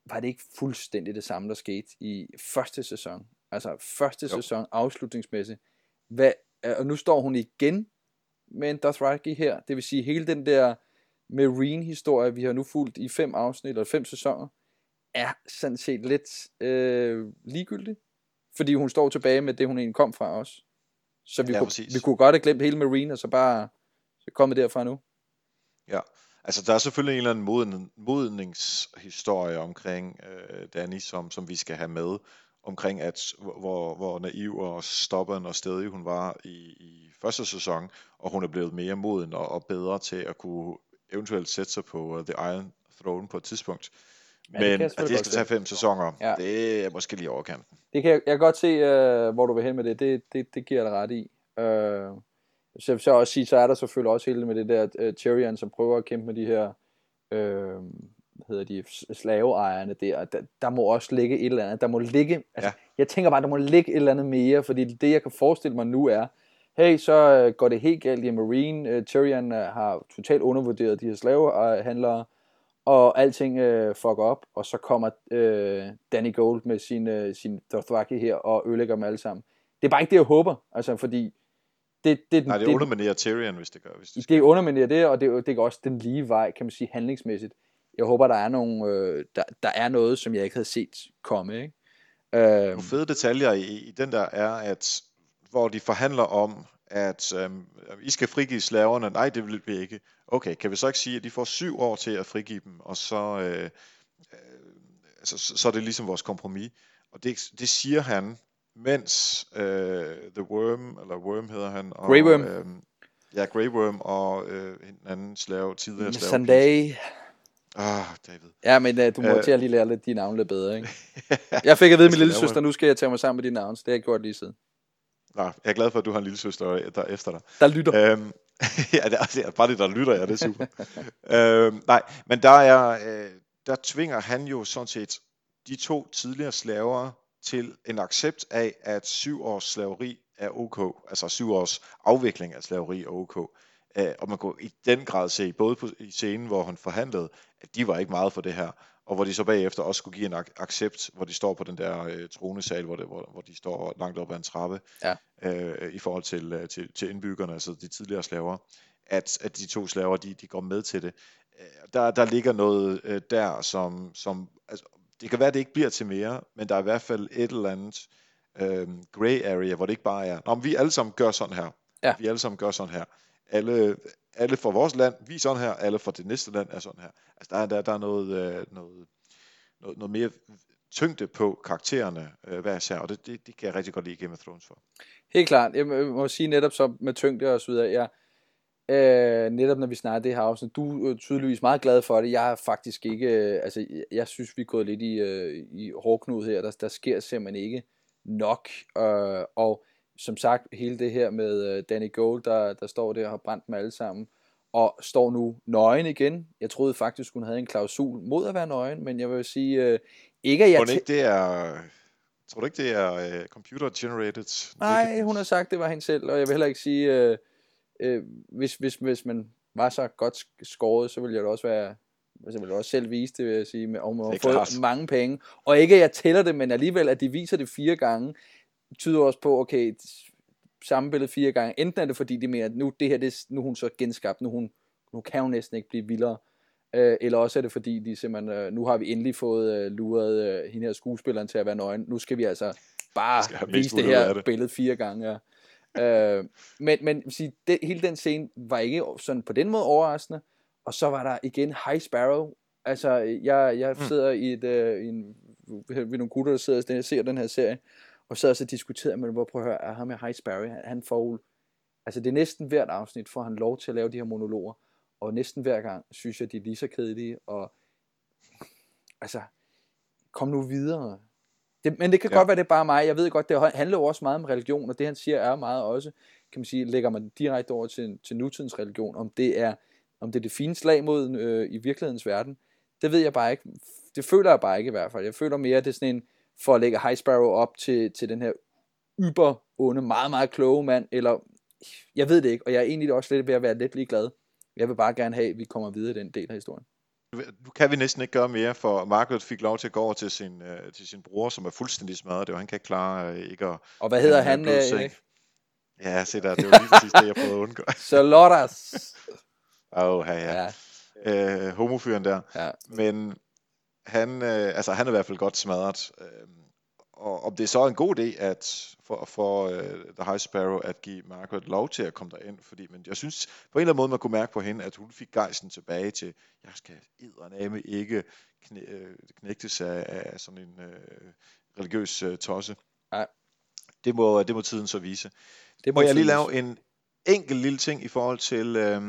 var det ikke fuldstændig det samme, der skete i første sæson? Altså første jo. sæson, afslutningsmæssigt. Hvad, og nu står hun igen med en Dothraki her. Det vil sige, hele den der Marine-historie, vi har nu fulgt i fem afsnit, eller fem sæsoner, er sådan set lidt øh, ligegyldig, fordi hun står tilbage med det, hun egentlig kom fra også. Så vi, ja, kunne, vi kunne godt have glemt hele Marine, og så bare komme derfra nu. Ja, altså der er selvfølgelig en eller anden moden, modningshistorie omkring øh, Danny, som, som vi skal have med, omkring at hvor, hvor naiv og stopperen og stedig hun var i, i første sæson, og hun er blevet mere moden og, og bedre til at kunne eventuelt sætte sig på uh, The Iron Throne på et tidspunkt. Men ja, det at det skal tage fem sæsoner, ja. det er måske lige overkanten. Det kan jeg, jeg kan godt se, øh, hvor du vil hen med det. Det, det, det giver jeg dig ret i. Øh, så, så, også sige, så er der selvfølgelig også hele med det der øh, Tyrion, som prøver at kæmpe med de her øh, hvad hedder de, slaveejerne der. der. Der må også ligge et eller andet. Der må ligge, altså, ja. Jeg tænker bare, der må ligge et eller andet mere, fordi det, jeg kan forestille mig nu er, hey, så øh, går det helt galt i Marine. Øh, Tyrion øh, har totalt undervurderet de her slavehandlere, og alting øh, fuck op, og så kommer øh, Danny Gold med sin, øh, sin Dothraki her, og ødelægger dem alle sammen. Det er bare ikke det, jeg håber, altså, fordi... Det, det, Nej, det, det underminerer Tyrion, hvis det gør. Hvis det det underminerer det, og det, det går også den lige vej, kan man sige, handlingsmæssigt. Jeg håber, der er, nogle, øh, der, der er noget, som jeg ikke havde set komme, ikke? Øh, Nogle fede detaljer i, i den der er, at hvor de forhandler om, at øhm, I skal frigive slaverne. Nej, det vil vi ikke. Okay, kan vi så ikke sige, at de får syv år til at frigive dem, og så, øh, så, så er det ligesom vores kompromis. Og det, det siger han, mens øh, The Worm, eller Worm hedder han. Og, Grey Worm. Øh, ja, Grey Worm og øh, en anden slave, tidligere slave. Sunday. Ah, David. Ja, men uh, du må uh, til at lige lære lidt, de navne lidt bedre, ikke? Jeg fik at vide, min lille søster, nu skal jeg tage mig sammen med dine navne, så det har jeg gjort lige siden. Nå, jeg er glad for, at du har en lille søster, der efter dig. Der lytter. Øhm, ja, det er bare det, der lytter, ja, det er super. øhm, nej, men der er, øh, der tvinger han jo sådan set de to tidligere slaver til en accept af, at syv års slaveri er OK, altså syv års afvikling af slaveri er OK. Øh, og man kunne i den grad se, både på, i scenen, hvor han forhandlede, at de var ikke meget for det her, og hvor de så bagefter også skulle give en ac- accept, hvor de står på den der øh, tronesal, hvor, det, hvor, hvor de står langt op ad en trappe, ja. øh, i forhold til, øh, til, til indbyggerne, altså de tidligere slaver, at, at de to slaver, de, de går med til det. Øh, der, der ligger noget øh, der, som, som altså, det kan være, det ikke bliver til mere, men der er i hvert fald et eller andet øh, grey area, hvor det ikke bare er, nå, men vi alle sammen gør sådan her, ja. vi alle sammen gør sådan her, Alle, alle fra vores land, vi er sådan her, alle fra det næste land er sådan her. Altså, der, der, der er noget, noget, noget, noget mere tyngde på karaktererne, hvad jeg siger, og det, det, det kan jeg rigtig godt lide Game of Thrones for. Helt klart. Jeg må sige netop så med tyngde og så videre, jeg, øh, netop når vi snakker det her afsnit, du er tydeligvis meget glad for det, jeg er faktisk ikke, øh, altså jeg synes, vi er gået lidt i, øh, i hårdknud her, der, der sker simpelthen ikke nok, øh, og som sagt, hele det her med Danny Gold, der, der står der og har brændt dem alle sammen, og står nu nøgen igen. Jeg troede faktisk, hun havde en klausul mod at være nøgen, men jeg vil sige, øh, ikke at jeg... Tror du ikke, det er, tror du ikke, det er uh, computer-generated? Nej, hun har sagt, det var hende selv, og jeg vil heller ikke sige, øh, øh, hvis, hvis, hvis man var så godt skåret, så ville jeg da også være... Jeg vil også selv vise det, vil jeg sige, med, om man har fået klart. Mange penge. Og ikke at jeg tæller det, men alligevel, at de viser det fire gange, tyder også på, okay, samme billede fire gange, enten er det fordi de mener, at nu det her, det, nu hun så genskabt, nu, hun, nu kan hun næsten ikke blive vildere, øh, eller også er det fordi, de simpelthen, øh, nu har vi endelig fået øh, luret øh, hende her skuespilleren til at være nøgen, nu skal vi altså bare vise det her det. billede fire gange. Ja. Øh, men men sige, det, hele den scene var ikke sådan på den måde overraskende, og så var der igen High Sparrow, altså jeg, jeg sidder mm. i, et, øh, i en, ved nogle gutter, der sidder og ser den her serie, og så også diskuteret med, hvor prøv at høre, er ham med High Sparrow, han, han får, altså det er næsten hvert afsnit, får han lov til at lave de her monologer, og næsten hver gang, synes jeg, de er lige så kedelige, og altså, kom nu videre. Det, men det kan ja. godt være, det er bare mig, jeg ved godt, det handler jo også meget om religion, og det han siger er meget også, kan man sige, lægger man direkte over til, til nutidens religion, om det er om det, er det fine slag mod øh, i virkelighedens verden, det ved jeg bare ikke, det føler jeg bare ikke i hvert fald, jeg føler mere, at det er sådan en, for at lægge High Sparrow op til, til den her yber-onde, meget, meget kloge mand, eller, jeg ved det ikke, og jeg er egentlig også lidt ved at være lidt ligeglad. Jeg vil bare gerne have, at vi kommer videre i den del af historien. Nu kan vi næsten ikke gøre mere, for Margaret fik lov til at gå over til sin, til sin bror, som er fuldstændig smadret, det var, han kan ikke klare ikke at... Og hvad hedder han, Erik? Ja, se der, det var lige præcis det, jeg prøvede at undgå. Så Loras! Åh, ja, ja. Øh, homofyren der. Ja. Men... Han, øh, altså, han er i hvert fald godt smadret, øh, og om det er så en god idé at for, for øh, The High Sparrow at give Margaret lov til at komme derind, fordi men jeg synes på en eller anden måde man kunne mærke på hende, at hun fik gejsten tilbage til, jeg skal eddermame ikke knæ, øh, knægtes af, af sådan en øh, religiøs øh, tosse. Nej. Det må, det må tiden så vise. Det må, må jeg lige lave en enkelt lille ting i forhold til... Øh,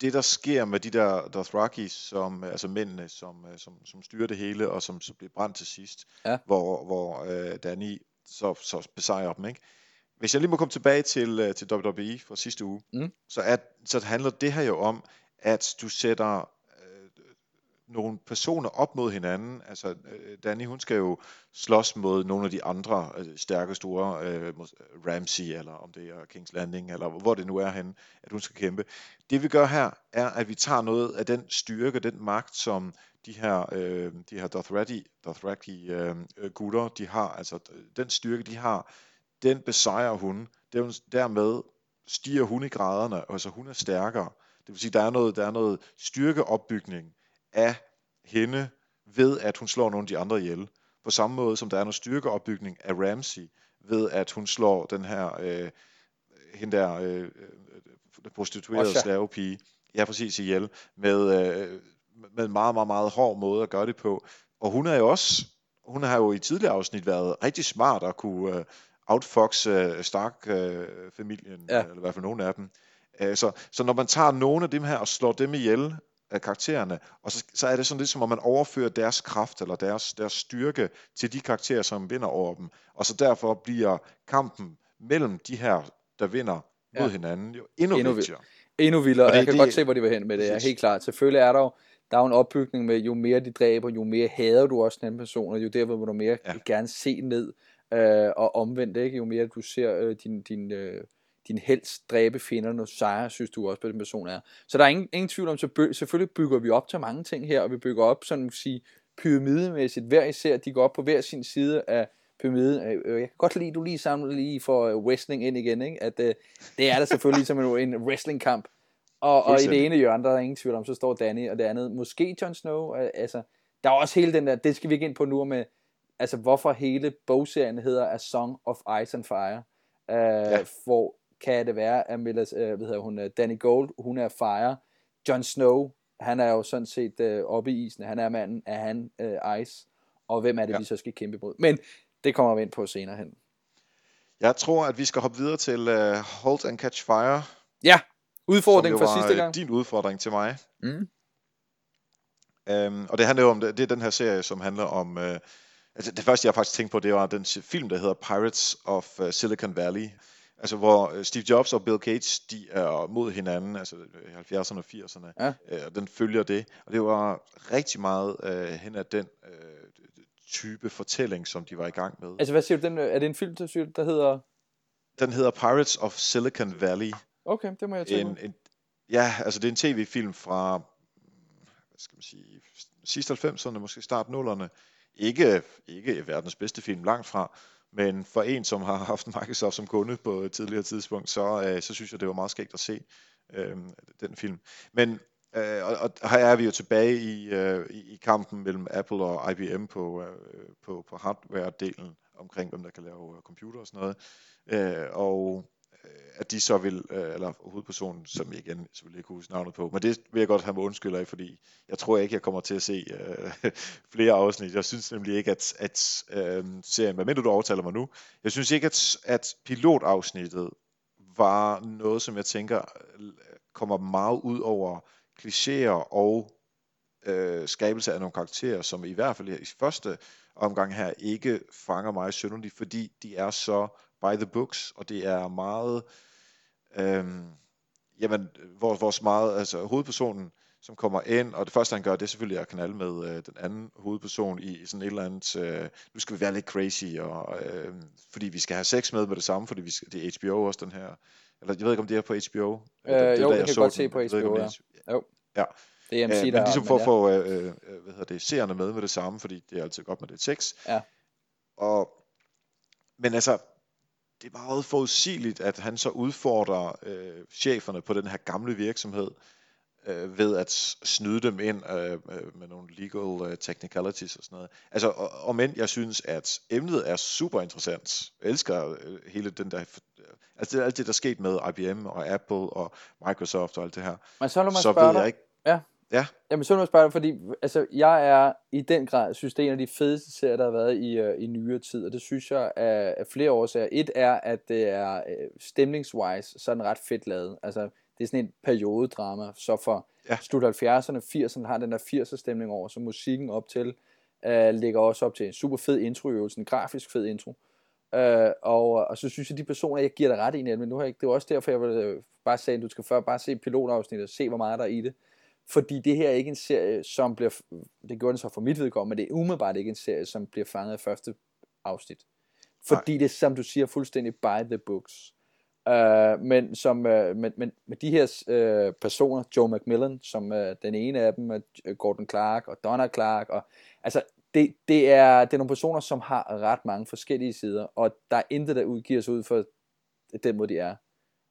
det der sker med de der Dothraki, som altså mændene, som som som styrer det hele og som, som bliver brændt til sidst, ja. hvor hvor øh, Dany så så besejrer dem, ikke? Hvis jeg lige må komme tilbage til til W W E fra sidste uge, mm. så at så handler det her jo om, at du sætter øh, nogle personer op mod hinanden. Altså øh, Dany, hun skal jo slås mod nogle af de andre øh, stærke store, øh, Ramsay, eller om det er King's Landing, eller hvor det nu er henne, at hun skal kæmpe. Det vi gør her, er, at vi tager noget af den styrke, den magt, som de her, øh, de her Dothraki, Dothraki øh, gutter, de har, altså den styrke, de har, den besejrer hun. Dermed stiger hun i graderne, altså hun er stærkere. Det vil sige, der er noget, der er noget styrkeopbygning af hende, ved at hun slår nogle af de andre ihjel. På samme måde som der er noget styrkeopbygning af Ramsay, ved at hun slår den her øh, hende der øh, prostituerede slavepige, ja præcis, ihjel, med, øh, med en meget, meget, meget hård måde at gøre det på. Og hun er jo også, hun har jo i tidligere afsnit været rigtig smart at kunne øh, outfox øh, Stark-familien, øh, ja. Eller i hvert fald nogen af dem. Æh, så, så når man tager nogen af dem her og slår dem ihjel, karaktererne, og så, så er det sådan lidt som om man overfører deres kraft eller deres, deres styrke til de karakterer, som vinder over dem, og så derfor bliver kampen mellem de her, der vinder mod ja. hinanden, jo endnu endnu vigtigere. Endnu vildere, og jeg kan det, godt se, hvor de vil hen med det, jeg er helt klart. Selvfølgelig er der jo, der er jo en opbygning med, jo mere de dræber, jo mere hader du også den person, og jo der vil du mere ja. gerne se ned, øh, og omvendt, ikke? Jo mere du ser øh, din... din øh, din helst dræbe fjender, når sejre, synes du også, på den person er. Så der er ingen, ingen tvivl om, selvfølgelig bygger vi op til mange ting her, og vi bygger op, sådan at sige, pyramidemæssigt, hver især, de går op på hver sin side af pyramiden. Jeg kan godt lide, du lige samler lige for wrestling ind igen, ikke? At øh, det er der selvfølgelig som en, en wrestlingkamp. Og, og i det ene hjørne, der er ingen tvivl om, så står Danny, og det andet, måske Jon Snow, altså, der er også hele den der, det skal vi ikke ind på nu med, altså, hvorfor hele bogserien hedder A Song of Ice and Fire, øh, ja. hvor kan det være, at Milles, øh, hvad hedder hun, Danny Gold, hun er fire. Jon Snow, han er jo sådan set øh, oppe i isen. Han er manden, er han øh, ice. Og hvem er det, ja. vi så skal kæmpe mod? Men det kommer vi ind på senere hen. Jeg tror, at vi skal hoppe videre til øh, Hold and Catch Fire. Ja, udfordring fra sidste gang. Din udfordring til mig. Mm. Øhm, og det handler jo om, det, det er den her serie, som handler om... Øh, altså det første, jeg faktisk tænkte på, det var den film, der hedder Pirates of Silicon Valley. Altså hvor Steve Jobs og Bill Gates, de er mod hinanden, altså halvfjerdserne og firserne, ja. øh, den følger det. Og det var rigtig meget øh, hen ad den øh, type fortælling, som de var i gang med. Altså hvad siger du, den, er det en film, der hedder? Den hedder Pirates of Silicon Valley. Okay, det må jeg tænke en, en, Ja, altså det er en tv-film fra, hvad skal man sige, sidste halvfemserne, måske start nullerne. Ikke, ikke verdens bedste film, langt fra. Men for en, som har haft Microsoft som kunde på et tidligere tidspunkt, så, øh, så synes jeg, det var meget skægt at se øh, den film. Men øh, og, og her er vi jo tilbage i, øh, i kampen mellem Apple og I B M på, øh, på, på hardware-delen omkring, hvem der kan lave computer og sådan noget. Øh, og at de så vil, øh, eller hovedpersonen, som jeg igen selvfølgelig ikke huske navnet på, men det vil jeg godt have mig undskylder af, fordi jeg tror ikke, jeg kommer til at se øh, flere afsnit. Jeg synes nemlig ikke, at, at øh, serien, hvad mindre du overtaler mig nu, jeg synes ikke, at, at pilotafsnittet var noget, som jeg tænker kommer meget ud over klichéer og øh, skabelse af nogle karakterer, som i hvert fald i første omgang her ikke fanger mig synderligt, fordi de er så by the books, og det er meget, øhm, jamen, vores, vores meget, altså hovedpersonen, som kommer ind, og det første, han gør, det er selvfølgelig at knalde med øh, den anden hovedperson i sådan et eller andet, øh, nu skal vi være lidt crazy, og, øh, fordi vi skal have sex med med det samme, fordi vi skal, det er H B O også, den her, eller jeg ved ikke, om det er på H B O? Øh, det, det, jo, der, jeg kan godt den, se på H B O, ikke, ja. H B O. Jo. Ja. Det er M C, øh, men der ligesom for at få, øh, øh, hvad hedder det, seerne med med det samme, fordi det er altid godt med det sex. Ja. Og, men altså, det er meget forudsigeligt, at han så udfordrer øh, cheferne på den her gamle virksomhed øh, ved at snyde dem ind øh, med nogle legal øh, technicalities og sådan noget. Altså, og, og men jeg synes, at emnet er super interessant. Jeg elsker øh, hele den der... Øh, altså, det er alt det, der er sket med I B M og Apple og Microsoft og alt det her. Men så vil man så spørge dig. Ikke... Ja. Ja. Jamen, så vil man spørge dig, fordi altså, jeg er i den grad, synes det er en af de fedeste serier, der har været i, øh, i nyere tid, og det synes jeg er, er flere årsager. Et er, at det er øh, stemningswise, så er den ret fedt lavet. Altså, det er sådan en periodedrama, så for ja. slut halvfjerdserne, firserne har den der firser stemning over, så musikken op til øh, ligger også op til en super fed introøvelse, en grafisk fed intro. Øh, og, og så synes jeg, de personer, jeg giver dig ret i, men nu har jeg ikke, det er også derfor, jeg vil bare sige, at du skal før bare se pilotafsnittet og se, hvor meget der er i det. Fordi det her er ikke en serie, som bliver... Det gjorde den så for mit vedkommende, men det er umiddelbart ikke en serie, som bliver fanget i første afsnit. Fordi Nej. det, som du siger, fuldstændig by the books. Uh, men som uh, med, med, med de her uh, personer, Joe McMillan, som uh, den ene af dem, uh, Gordon Clark og Donna Clark, og, altså, det, det, er, det er nogle personer, som har ret mange forskellige sider, og der er intet, der udgiver sig ud for den måde, de er.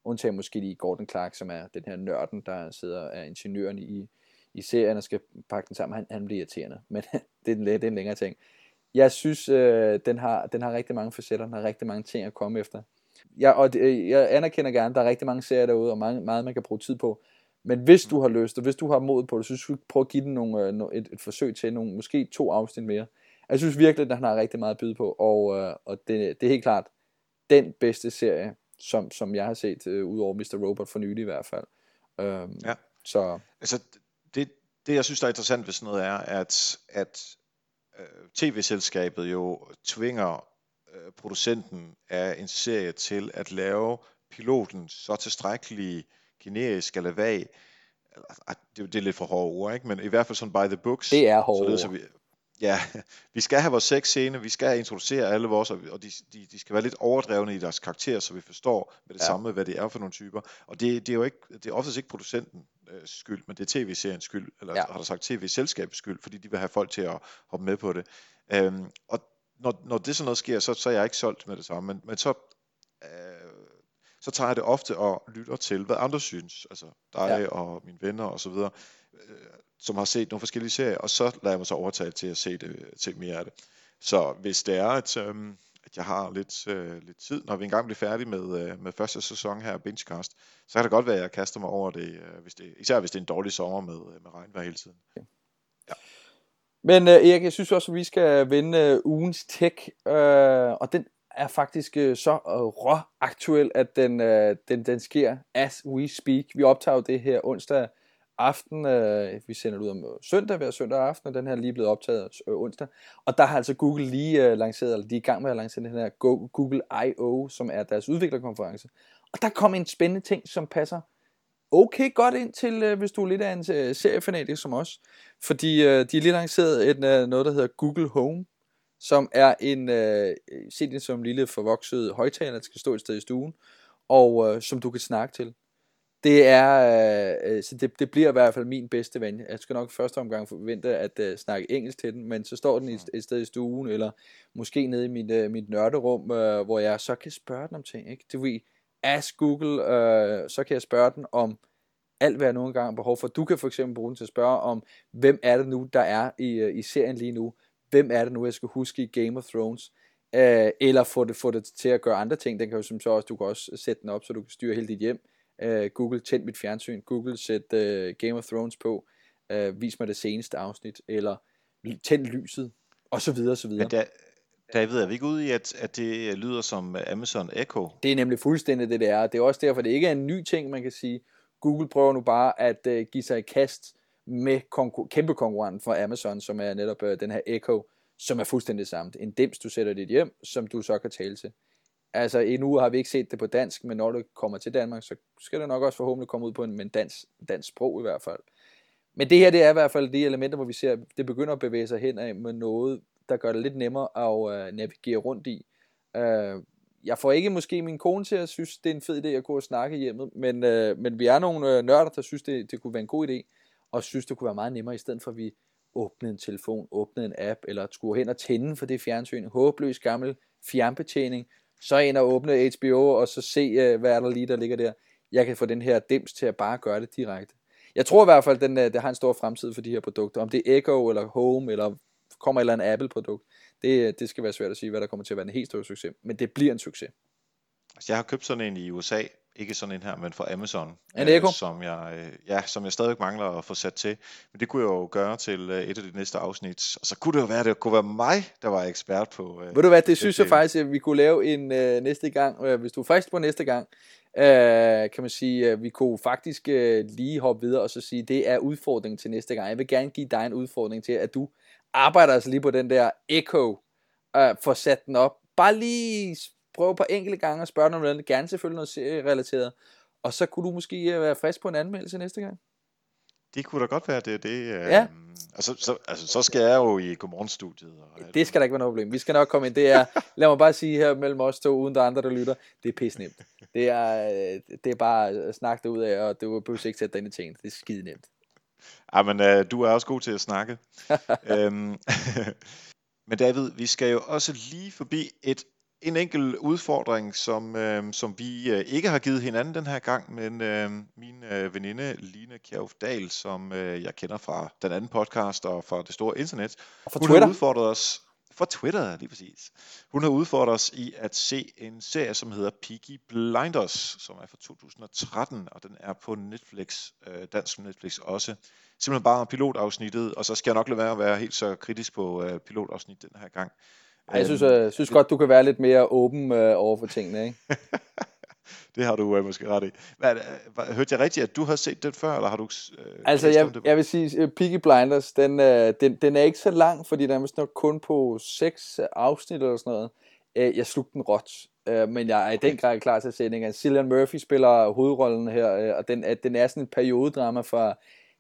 Undtagen måske lige Gordon Clark, som er den her nørden, der sidder af ingeniøren i, i serien og skal pakke den sammen. Han, han bliver irriterende, men det er, en, det er en længere ting. Jeg synes, øh, den, har, den har rigtig mange facetter, den har rigtig mange ting at komme efter. jeg, og det, jeg anerkender gerne, der er rigtig mange serier derude, og mange, meget man kan bruge tid på. Men hvis du har lyst, og hvis du har mod på det, så synes jeg, prøv at give den nogle, et, et forsøg til nogle, måske to afsnit mere. Jeg synes virkelig, at han har rigtig meget at byde på, og, og det, det er helt klart den bedste serie, som, som jeg har set, øh, ud over mister Robot for nylig i hvert fald. Øhm, ja. Så altså, det, det, jeg synes, der er interessant ved sådan noget, er, at, at øh, tv-selskabet jo tvinger øh, producenten af en serie til at lave piloten så tilstrækkelig generisk eller vag. Det, det er lidt for hårde ord, ikke? Men i hvert fald sådan by the books. Det er hårde så, så vi, ja, vi skal have vores sexscener, vi skal introducere alle vores, og de, de, de skal være lidt overdrevne i deres karakterer, så vi forstår med det ja. samme, hvad det er for nogle typer. Og det, det er jo ikke, det er oftest ikke producenten øh, skyld, men det er tv-seriens skyld, eller ja. har der sagt tv-selskabets skyld, fordi de vil have folk til at hoppe med på det. Øhm, og når, når det sådan noget sker, så, så er jeg ikke solgt med det samme, men, men så... Øh, så tager jeg det ofte og lytter til, hvad andre synes, altså dig ja. og mine venner og så videre, øh, som har set nogle forskellige serier, og så lader jeg mig så overtale til at se det, til mere af det. Så hvis det er, at, øh, at jeg har lidt, øh, lidt tid, når vi engang bliver færdige med, øh, med første sæson her af Bingecast, så kan det godt være, at jeg kaster mig over det, øh, hvis det, især hvis det er en dårlig sommer med, øh, med regnvejr hele tiden. Okay. Ja. Men øh, Erik, jeg synes også, at vi skal vende øh, ugens tech, øh, og den er faktisk så rå aktuel, at den, den, den sker as we speak. Vi optager jo det her onsdag aften. Vi sender det ud om søndag, hver søndag aften, og den her er lige blevet optaget onsdag. Og der har altså Google lige lanceret, eller de er i gang med at lancere den her Google I O, som er deres udviklerkonference. Og der kom en spændende ting, som passer okay godt ind til, hvis du er lidt af en seriefanatik som os. Fordi de har lige lanceret et, noget, der hedder Google Home, som er en, øh, set det som lille forvokset højtaler, der skal stå et sted i stuen, og øh, som du kan snakke til. Det er, øh, så det, det bliver i hvert fald min bedste ven. Jeg skal nok første omgang forvente at øh, snakke engelsk til den, men så står den et, et sted i stuen, eller måske nede i mit, øh, mit nørderum, øh, hvor jeg så kan spørge den om ting. Ikke? Det vil ask Google, øh, så kan jeg spørge den om alt, hvad jeg nogle gange har behov for. Du kan for eksempel bruge den til at spørge om, hvem er det nu, der er i, i serien lige nu, hvem er det nu, jeg skal huske i Game of Thrones, øh, eller få det, få det til at gøre andre ting. Den kan jo som så også, du kan også sætte den op, så du kan styre hele dit hjem. Øh, Google, tænd mit fjernsyn. Google, sæt øh, Game of Thrones på. Øh, vis mig det seneste afsnit, eller tænd lyset, og så videre, og så videre. Men der, David, er vi ikke ude i, at, at det lyder som Amazon Echo? Det er nemlig fuldstændig det, det er. Det er også derfor, det ikke er en ny ting, man kan sige. Google prøver nu bare at øh, give sig i kast med konkur- kæmpe konkurrenten fra Amazon, som er netop øh, den her Echo, som er fuldstændig samt. En dims, du sætter dit hjem, som du så kan tale til. Altså endnu har vi ikke set det på dansk, men når du kommer til Danmark, så skal det nok også forhåbentlig komme ud på en, en dansk, dansk sprog i hvert fald. Men det her, det er i hvert fald de elementer, hvor vi ser, det begynder at bevæge sig hen af med noget, der gør det lidt nemmere at øh, navigere rundt i. Øh, jeg får ikke måske min kone til at synes, det er en fed idé at gå og snakke hjemmet, men, øh, men vi er nogle øh, nørder, der synes, det, det kunne være en god idé, og synes, det kunne være meget nemmere, i stedet for at vi åbnede en telefon, åbnede en app, eller skulle hen og tænde for det fjernsyn, håbløs gammel fjernbetjening, så ind og åbne H B O, og så se, hvad er der lige, der ligger der. Jeg kan få den her dims til at bare gøre det direkte. Jeg tror i hvert fald, den det har en stor fremtid for de her produkter. Om det er Echo, eller Home, eller kommer et eller andet Apple-produkt, det, det skal være svært at sige, hvad der kommer til at være en helt stor succes, men det bliver en succes. Altså, jeg har købt sådan en i U S A, ikke sådan en her, men fra Amazon, øh, som jeg øh, ja, som jeg stadig mangler at få sat til. Men det kunne jeg jo gøre til øh, et af de næste afsnit. Og så kunne det jo være, det kunne være mig, der var ekspert på. Øh, Ved du hvad, det synes det, jeg faktisk, at vi kunne lave en øh, næste gang. Øh, hvis du er faktisk på næste gang, øh, kan man sige, at vi kunne faktisk øh, lige hoppe videre og så sige, det er udfordringen til næste gang. Jeg vil gerne give dig en udfordring til, at du arbejder altså lige på den der Echo, øh, for at sætte den op. Bare lige prøve på enkelte gange at spørge noget andet, gerne selvfølgelig noget serierelateret, og så kunne du måske være frisk på en anmeldelse næste gang. Det kunne da godt være, det det. Ja. Øhm, altså, så, altså, så skal jeg jo i Godmorgen-studiet. Og det skal der ikke være noget problem. Vi skal nok komme ind. Det er, lad mig bare sige her mellem os to, uden der andre, der lytter, det er pisse nemt. Det er, det er bare at snakke ud af, og du behøver ikke sætte dig ind i ting. Det er skide nemt. Ej, men øh, du er også god til at snakke. øhm, men David, vi skal jo også lige forbi et En enkel udfordring, som, øh, som vi øh, ikke har givet hinanden den her gang, men øh, min øh, veninde Line Kjærhoff Dahl, som øh, jeg kender fra den anden podcast og fra det store internet, hun har udfordret os for Twitter, lige præcis. Hun har udfordret os i at se en serie, som hedder Peaky Blinders, som er fra to tusind og tretten, og den er på Netflix, øh, dansk Netflix også. Simpelthen bare pilotafsnittet, og så skal jeg nok lade være at være helt så kritisk på øh, pilotafsnittet den her gang. Ej, jeg synes, øh, synes godt, du kan være lidt mere åben øh, over for tingene, ikke? Det har du øh, måske ret i. Hvad, øh, hørte jeg rigtigt, at du har set den før, eller har du... Øh, altså, jeg, om det? Jeg vil sige, Peaky Blinders, den, øh, den, den er ikke så lang, fordi den er måske nok kun på seks afsnit eller sådan noget. Øh, jeg slugte den råt, øh, men jeg er i den grad klar til at se den. Cillian Murphy spiller hovedrollen her, øh, og den, øh, den er sådan en periodedrama fra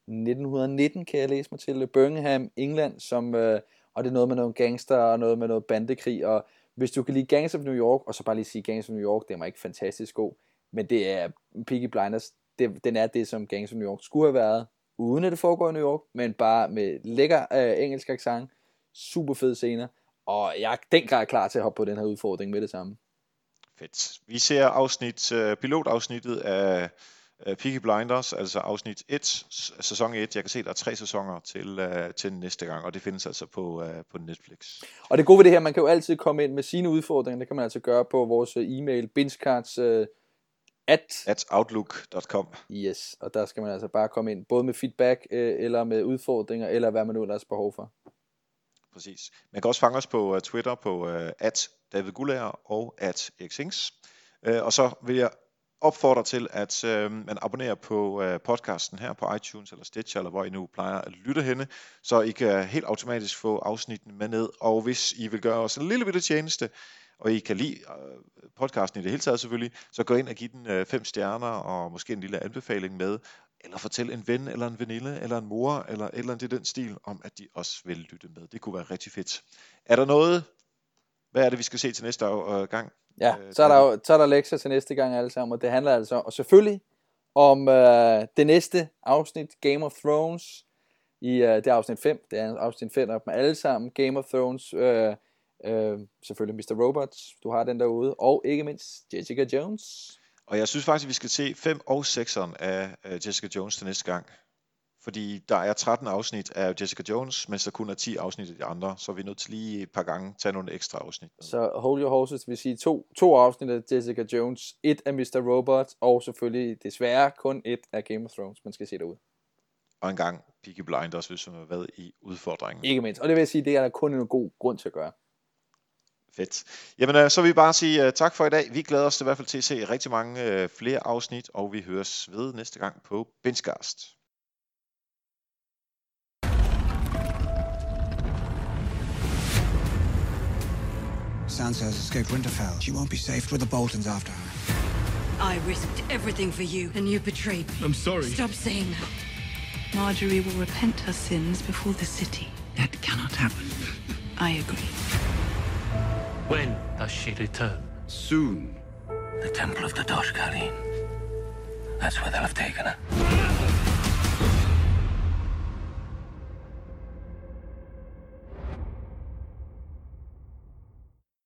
nitten nitten, kan jeg læse mig til, Birmingham, England, som... Øh, og det er noget med nogle gangster og noget med noget bandekrig, og hvis du kan lide Gangs of New York, og så bare lige sige Gangs of New York, det er mig ikke fantastisk god, men det er Peaky Blinders, det, den er det, som Gangs of New York skulle have været, uden at det foregår i New York, men bare med lækker øh, engelsk accent, super fede scener, og jeg er den grad klar til at hoppe på den her udfordring med det samme. Fedt. Vi ser afsnit, pilotafsnittet af Peaky Blinders, altså afsnit et, sæson et. Jeg kan se, der er tre sæsoner til, uh, til næste gang, og det findes altså på, uh, på Netflix. Og det gode ved det her, man kan jo altid komme ind med sine udfordringer. Det kan man altså gøre på vores e-mail, bingecards uh, at... at outlook punktum com. Yes, og der skal man altså bare komme ind, både med feedback, uh, eller med udfordringer, eller hvad man nu ellers behov for. Præcis. Man kan også fange os på uh, Twitter på uh, at David Gullager og at Erik Sings. Uh, og så vil jeg opfordrer til, at øh, man abonnerer på øh, podcasten her på iTunes eller Stitcher, eller hvor I nu plejer at lytte henne, så I kan helt automatisk få afsnitten med ned. Og hvis I vil gøre os en lille bitte tjeneste, og I kan lide øh, podcasten i det hele taget selvfølgelig, så gå ind og giv den øh, fem stjerner og måske en lille anbefaling med, eller fortæl en ven eller en veninde eller en mor eller et eller andet i den stil, om at de også vil lytte med. Det kunne være rigtig fedt. Er der noget? Hvad er det, vi skal se til næste øh, gang? Ja, så er der jo, så er der lektier til næste gang alle sammen, og det handler altså og selvfølgelig om øh, det næste afsnit, Game of Thrones, i øh, det er afsnit fem, det er afsnit fem op med alle sammen, Game of Thrones, øh, øh, selvfølgelig mister Robot, du har den derude, og ikke mindst Jessica Jones. Og jeg synes faktisk, at vi skal se fem og sekseren af øh, Jessica Jones til næste gang, fordi der er tretten afsnit af Jessica Jones, men så kun er ti afsnit af de andre, så vi er nødt til lige et par gange tage nogle ekstra afsnit. Så hold your horses, vil sige to, to afsnit af Jessica Jones, et af mister Robot, og selvfølgelig desværre kun et af Game of Thrones, man skal se derude. Og en gang Peaky Blinders, hvis man har været i udfordringen. Ikke mindst, og det vil jeg sige, det er der kun en god grund til at gøre. Fedt. Jamen, så vil vi bare sige tak for i dag. Vi glæder os i hvert fald til at se rigtig mange flere afsnit, og vi høres ved næste gang på Bingecast. Sansa has escaped Winterfell. She won't be safe with the Boltons after her. I risked everything for you, and you betrayed me. I'm sorry. Stop saying that. Marjorie will repent her sins before the city. That cannot happen. I agree. When does she return? Soon. The Temple of the Dosh Kaleen. That's where they'll have taken her.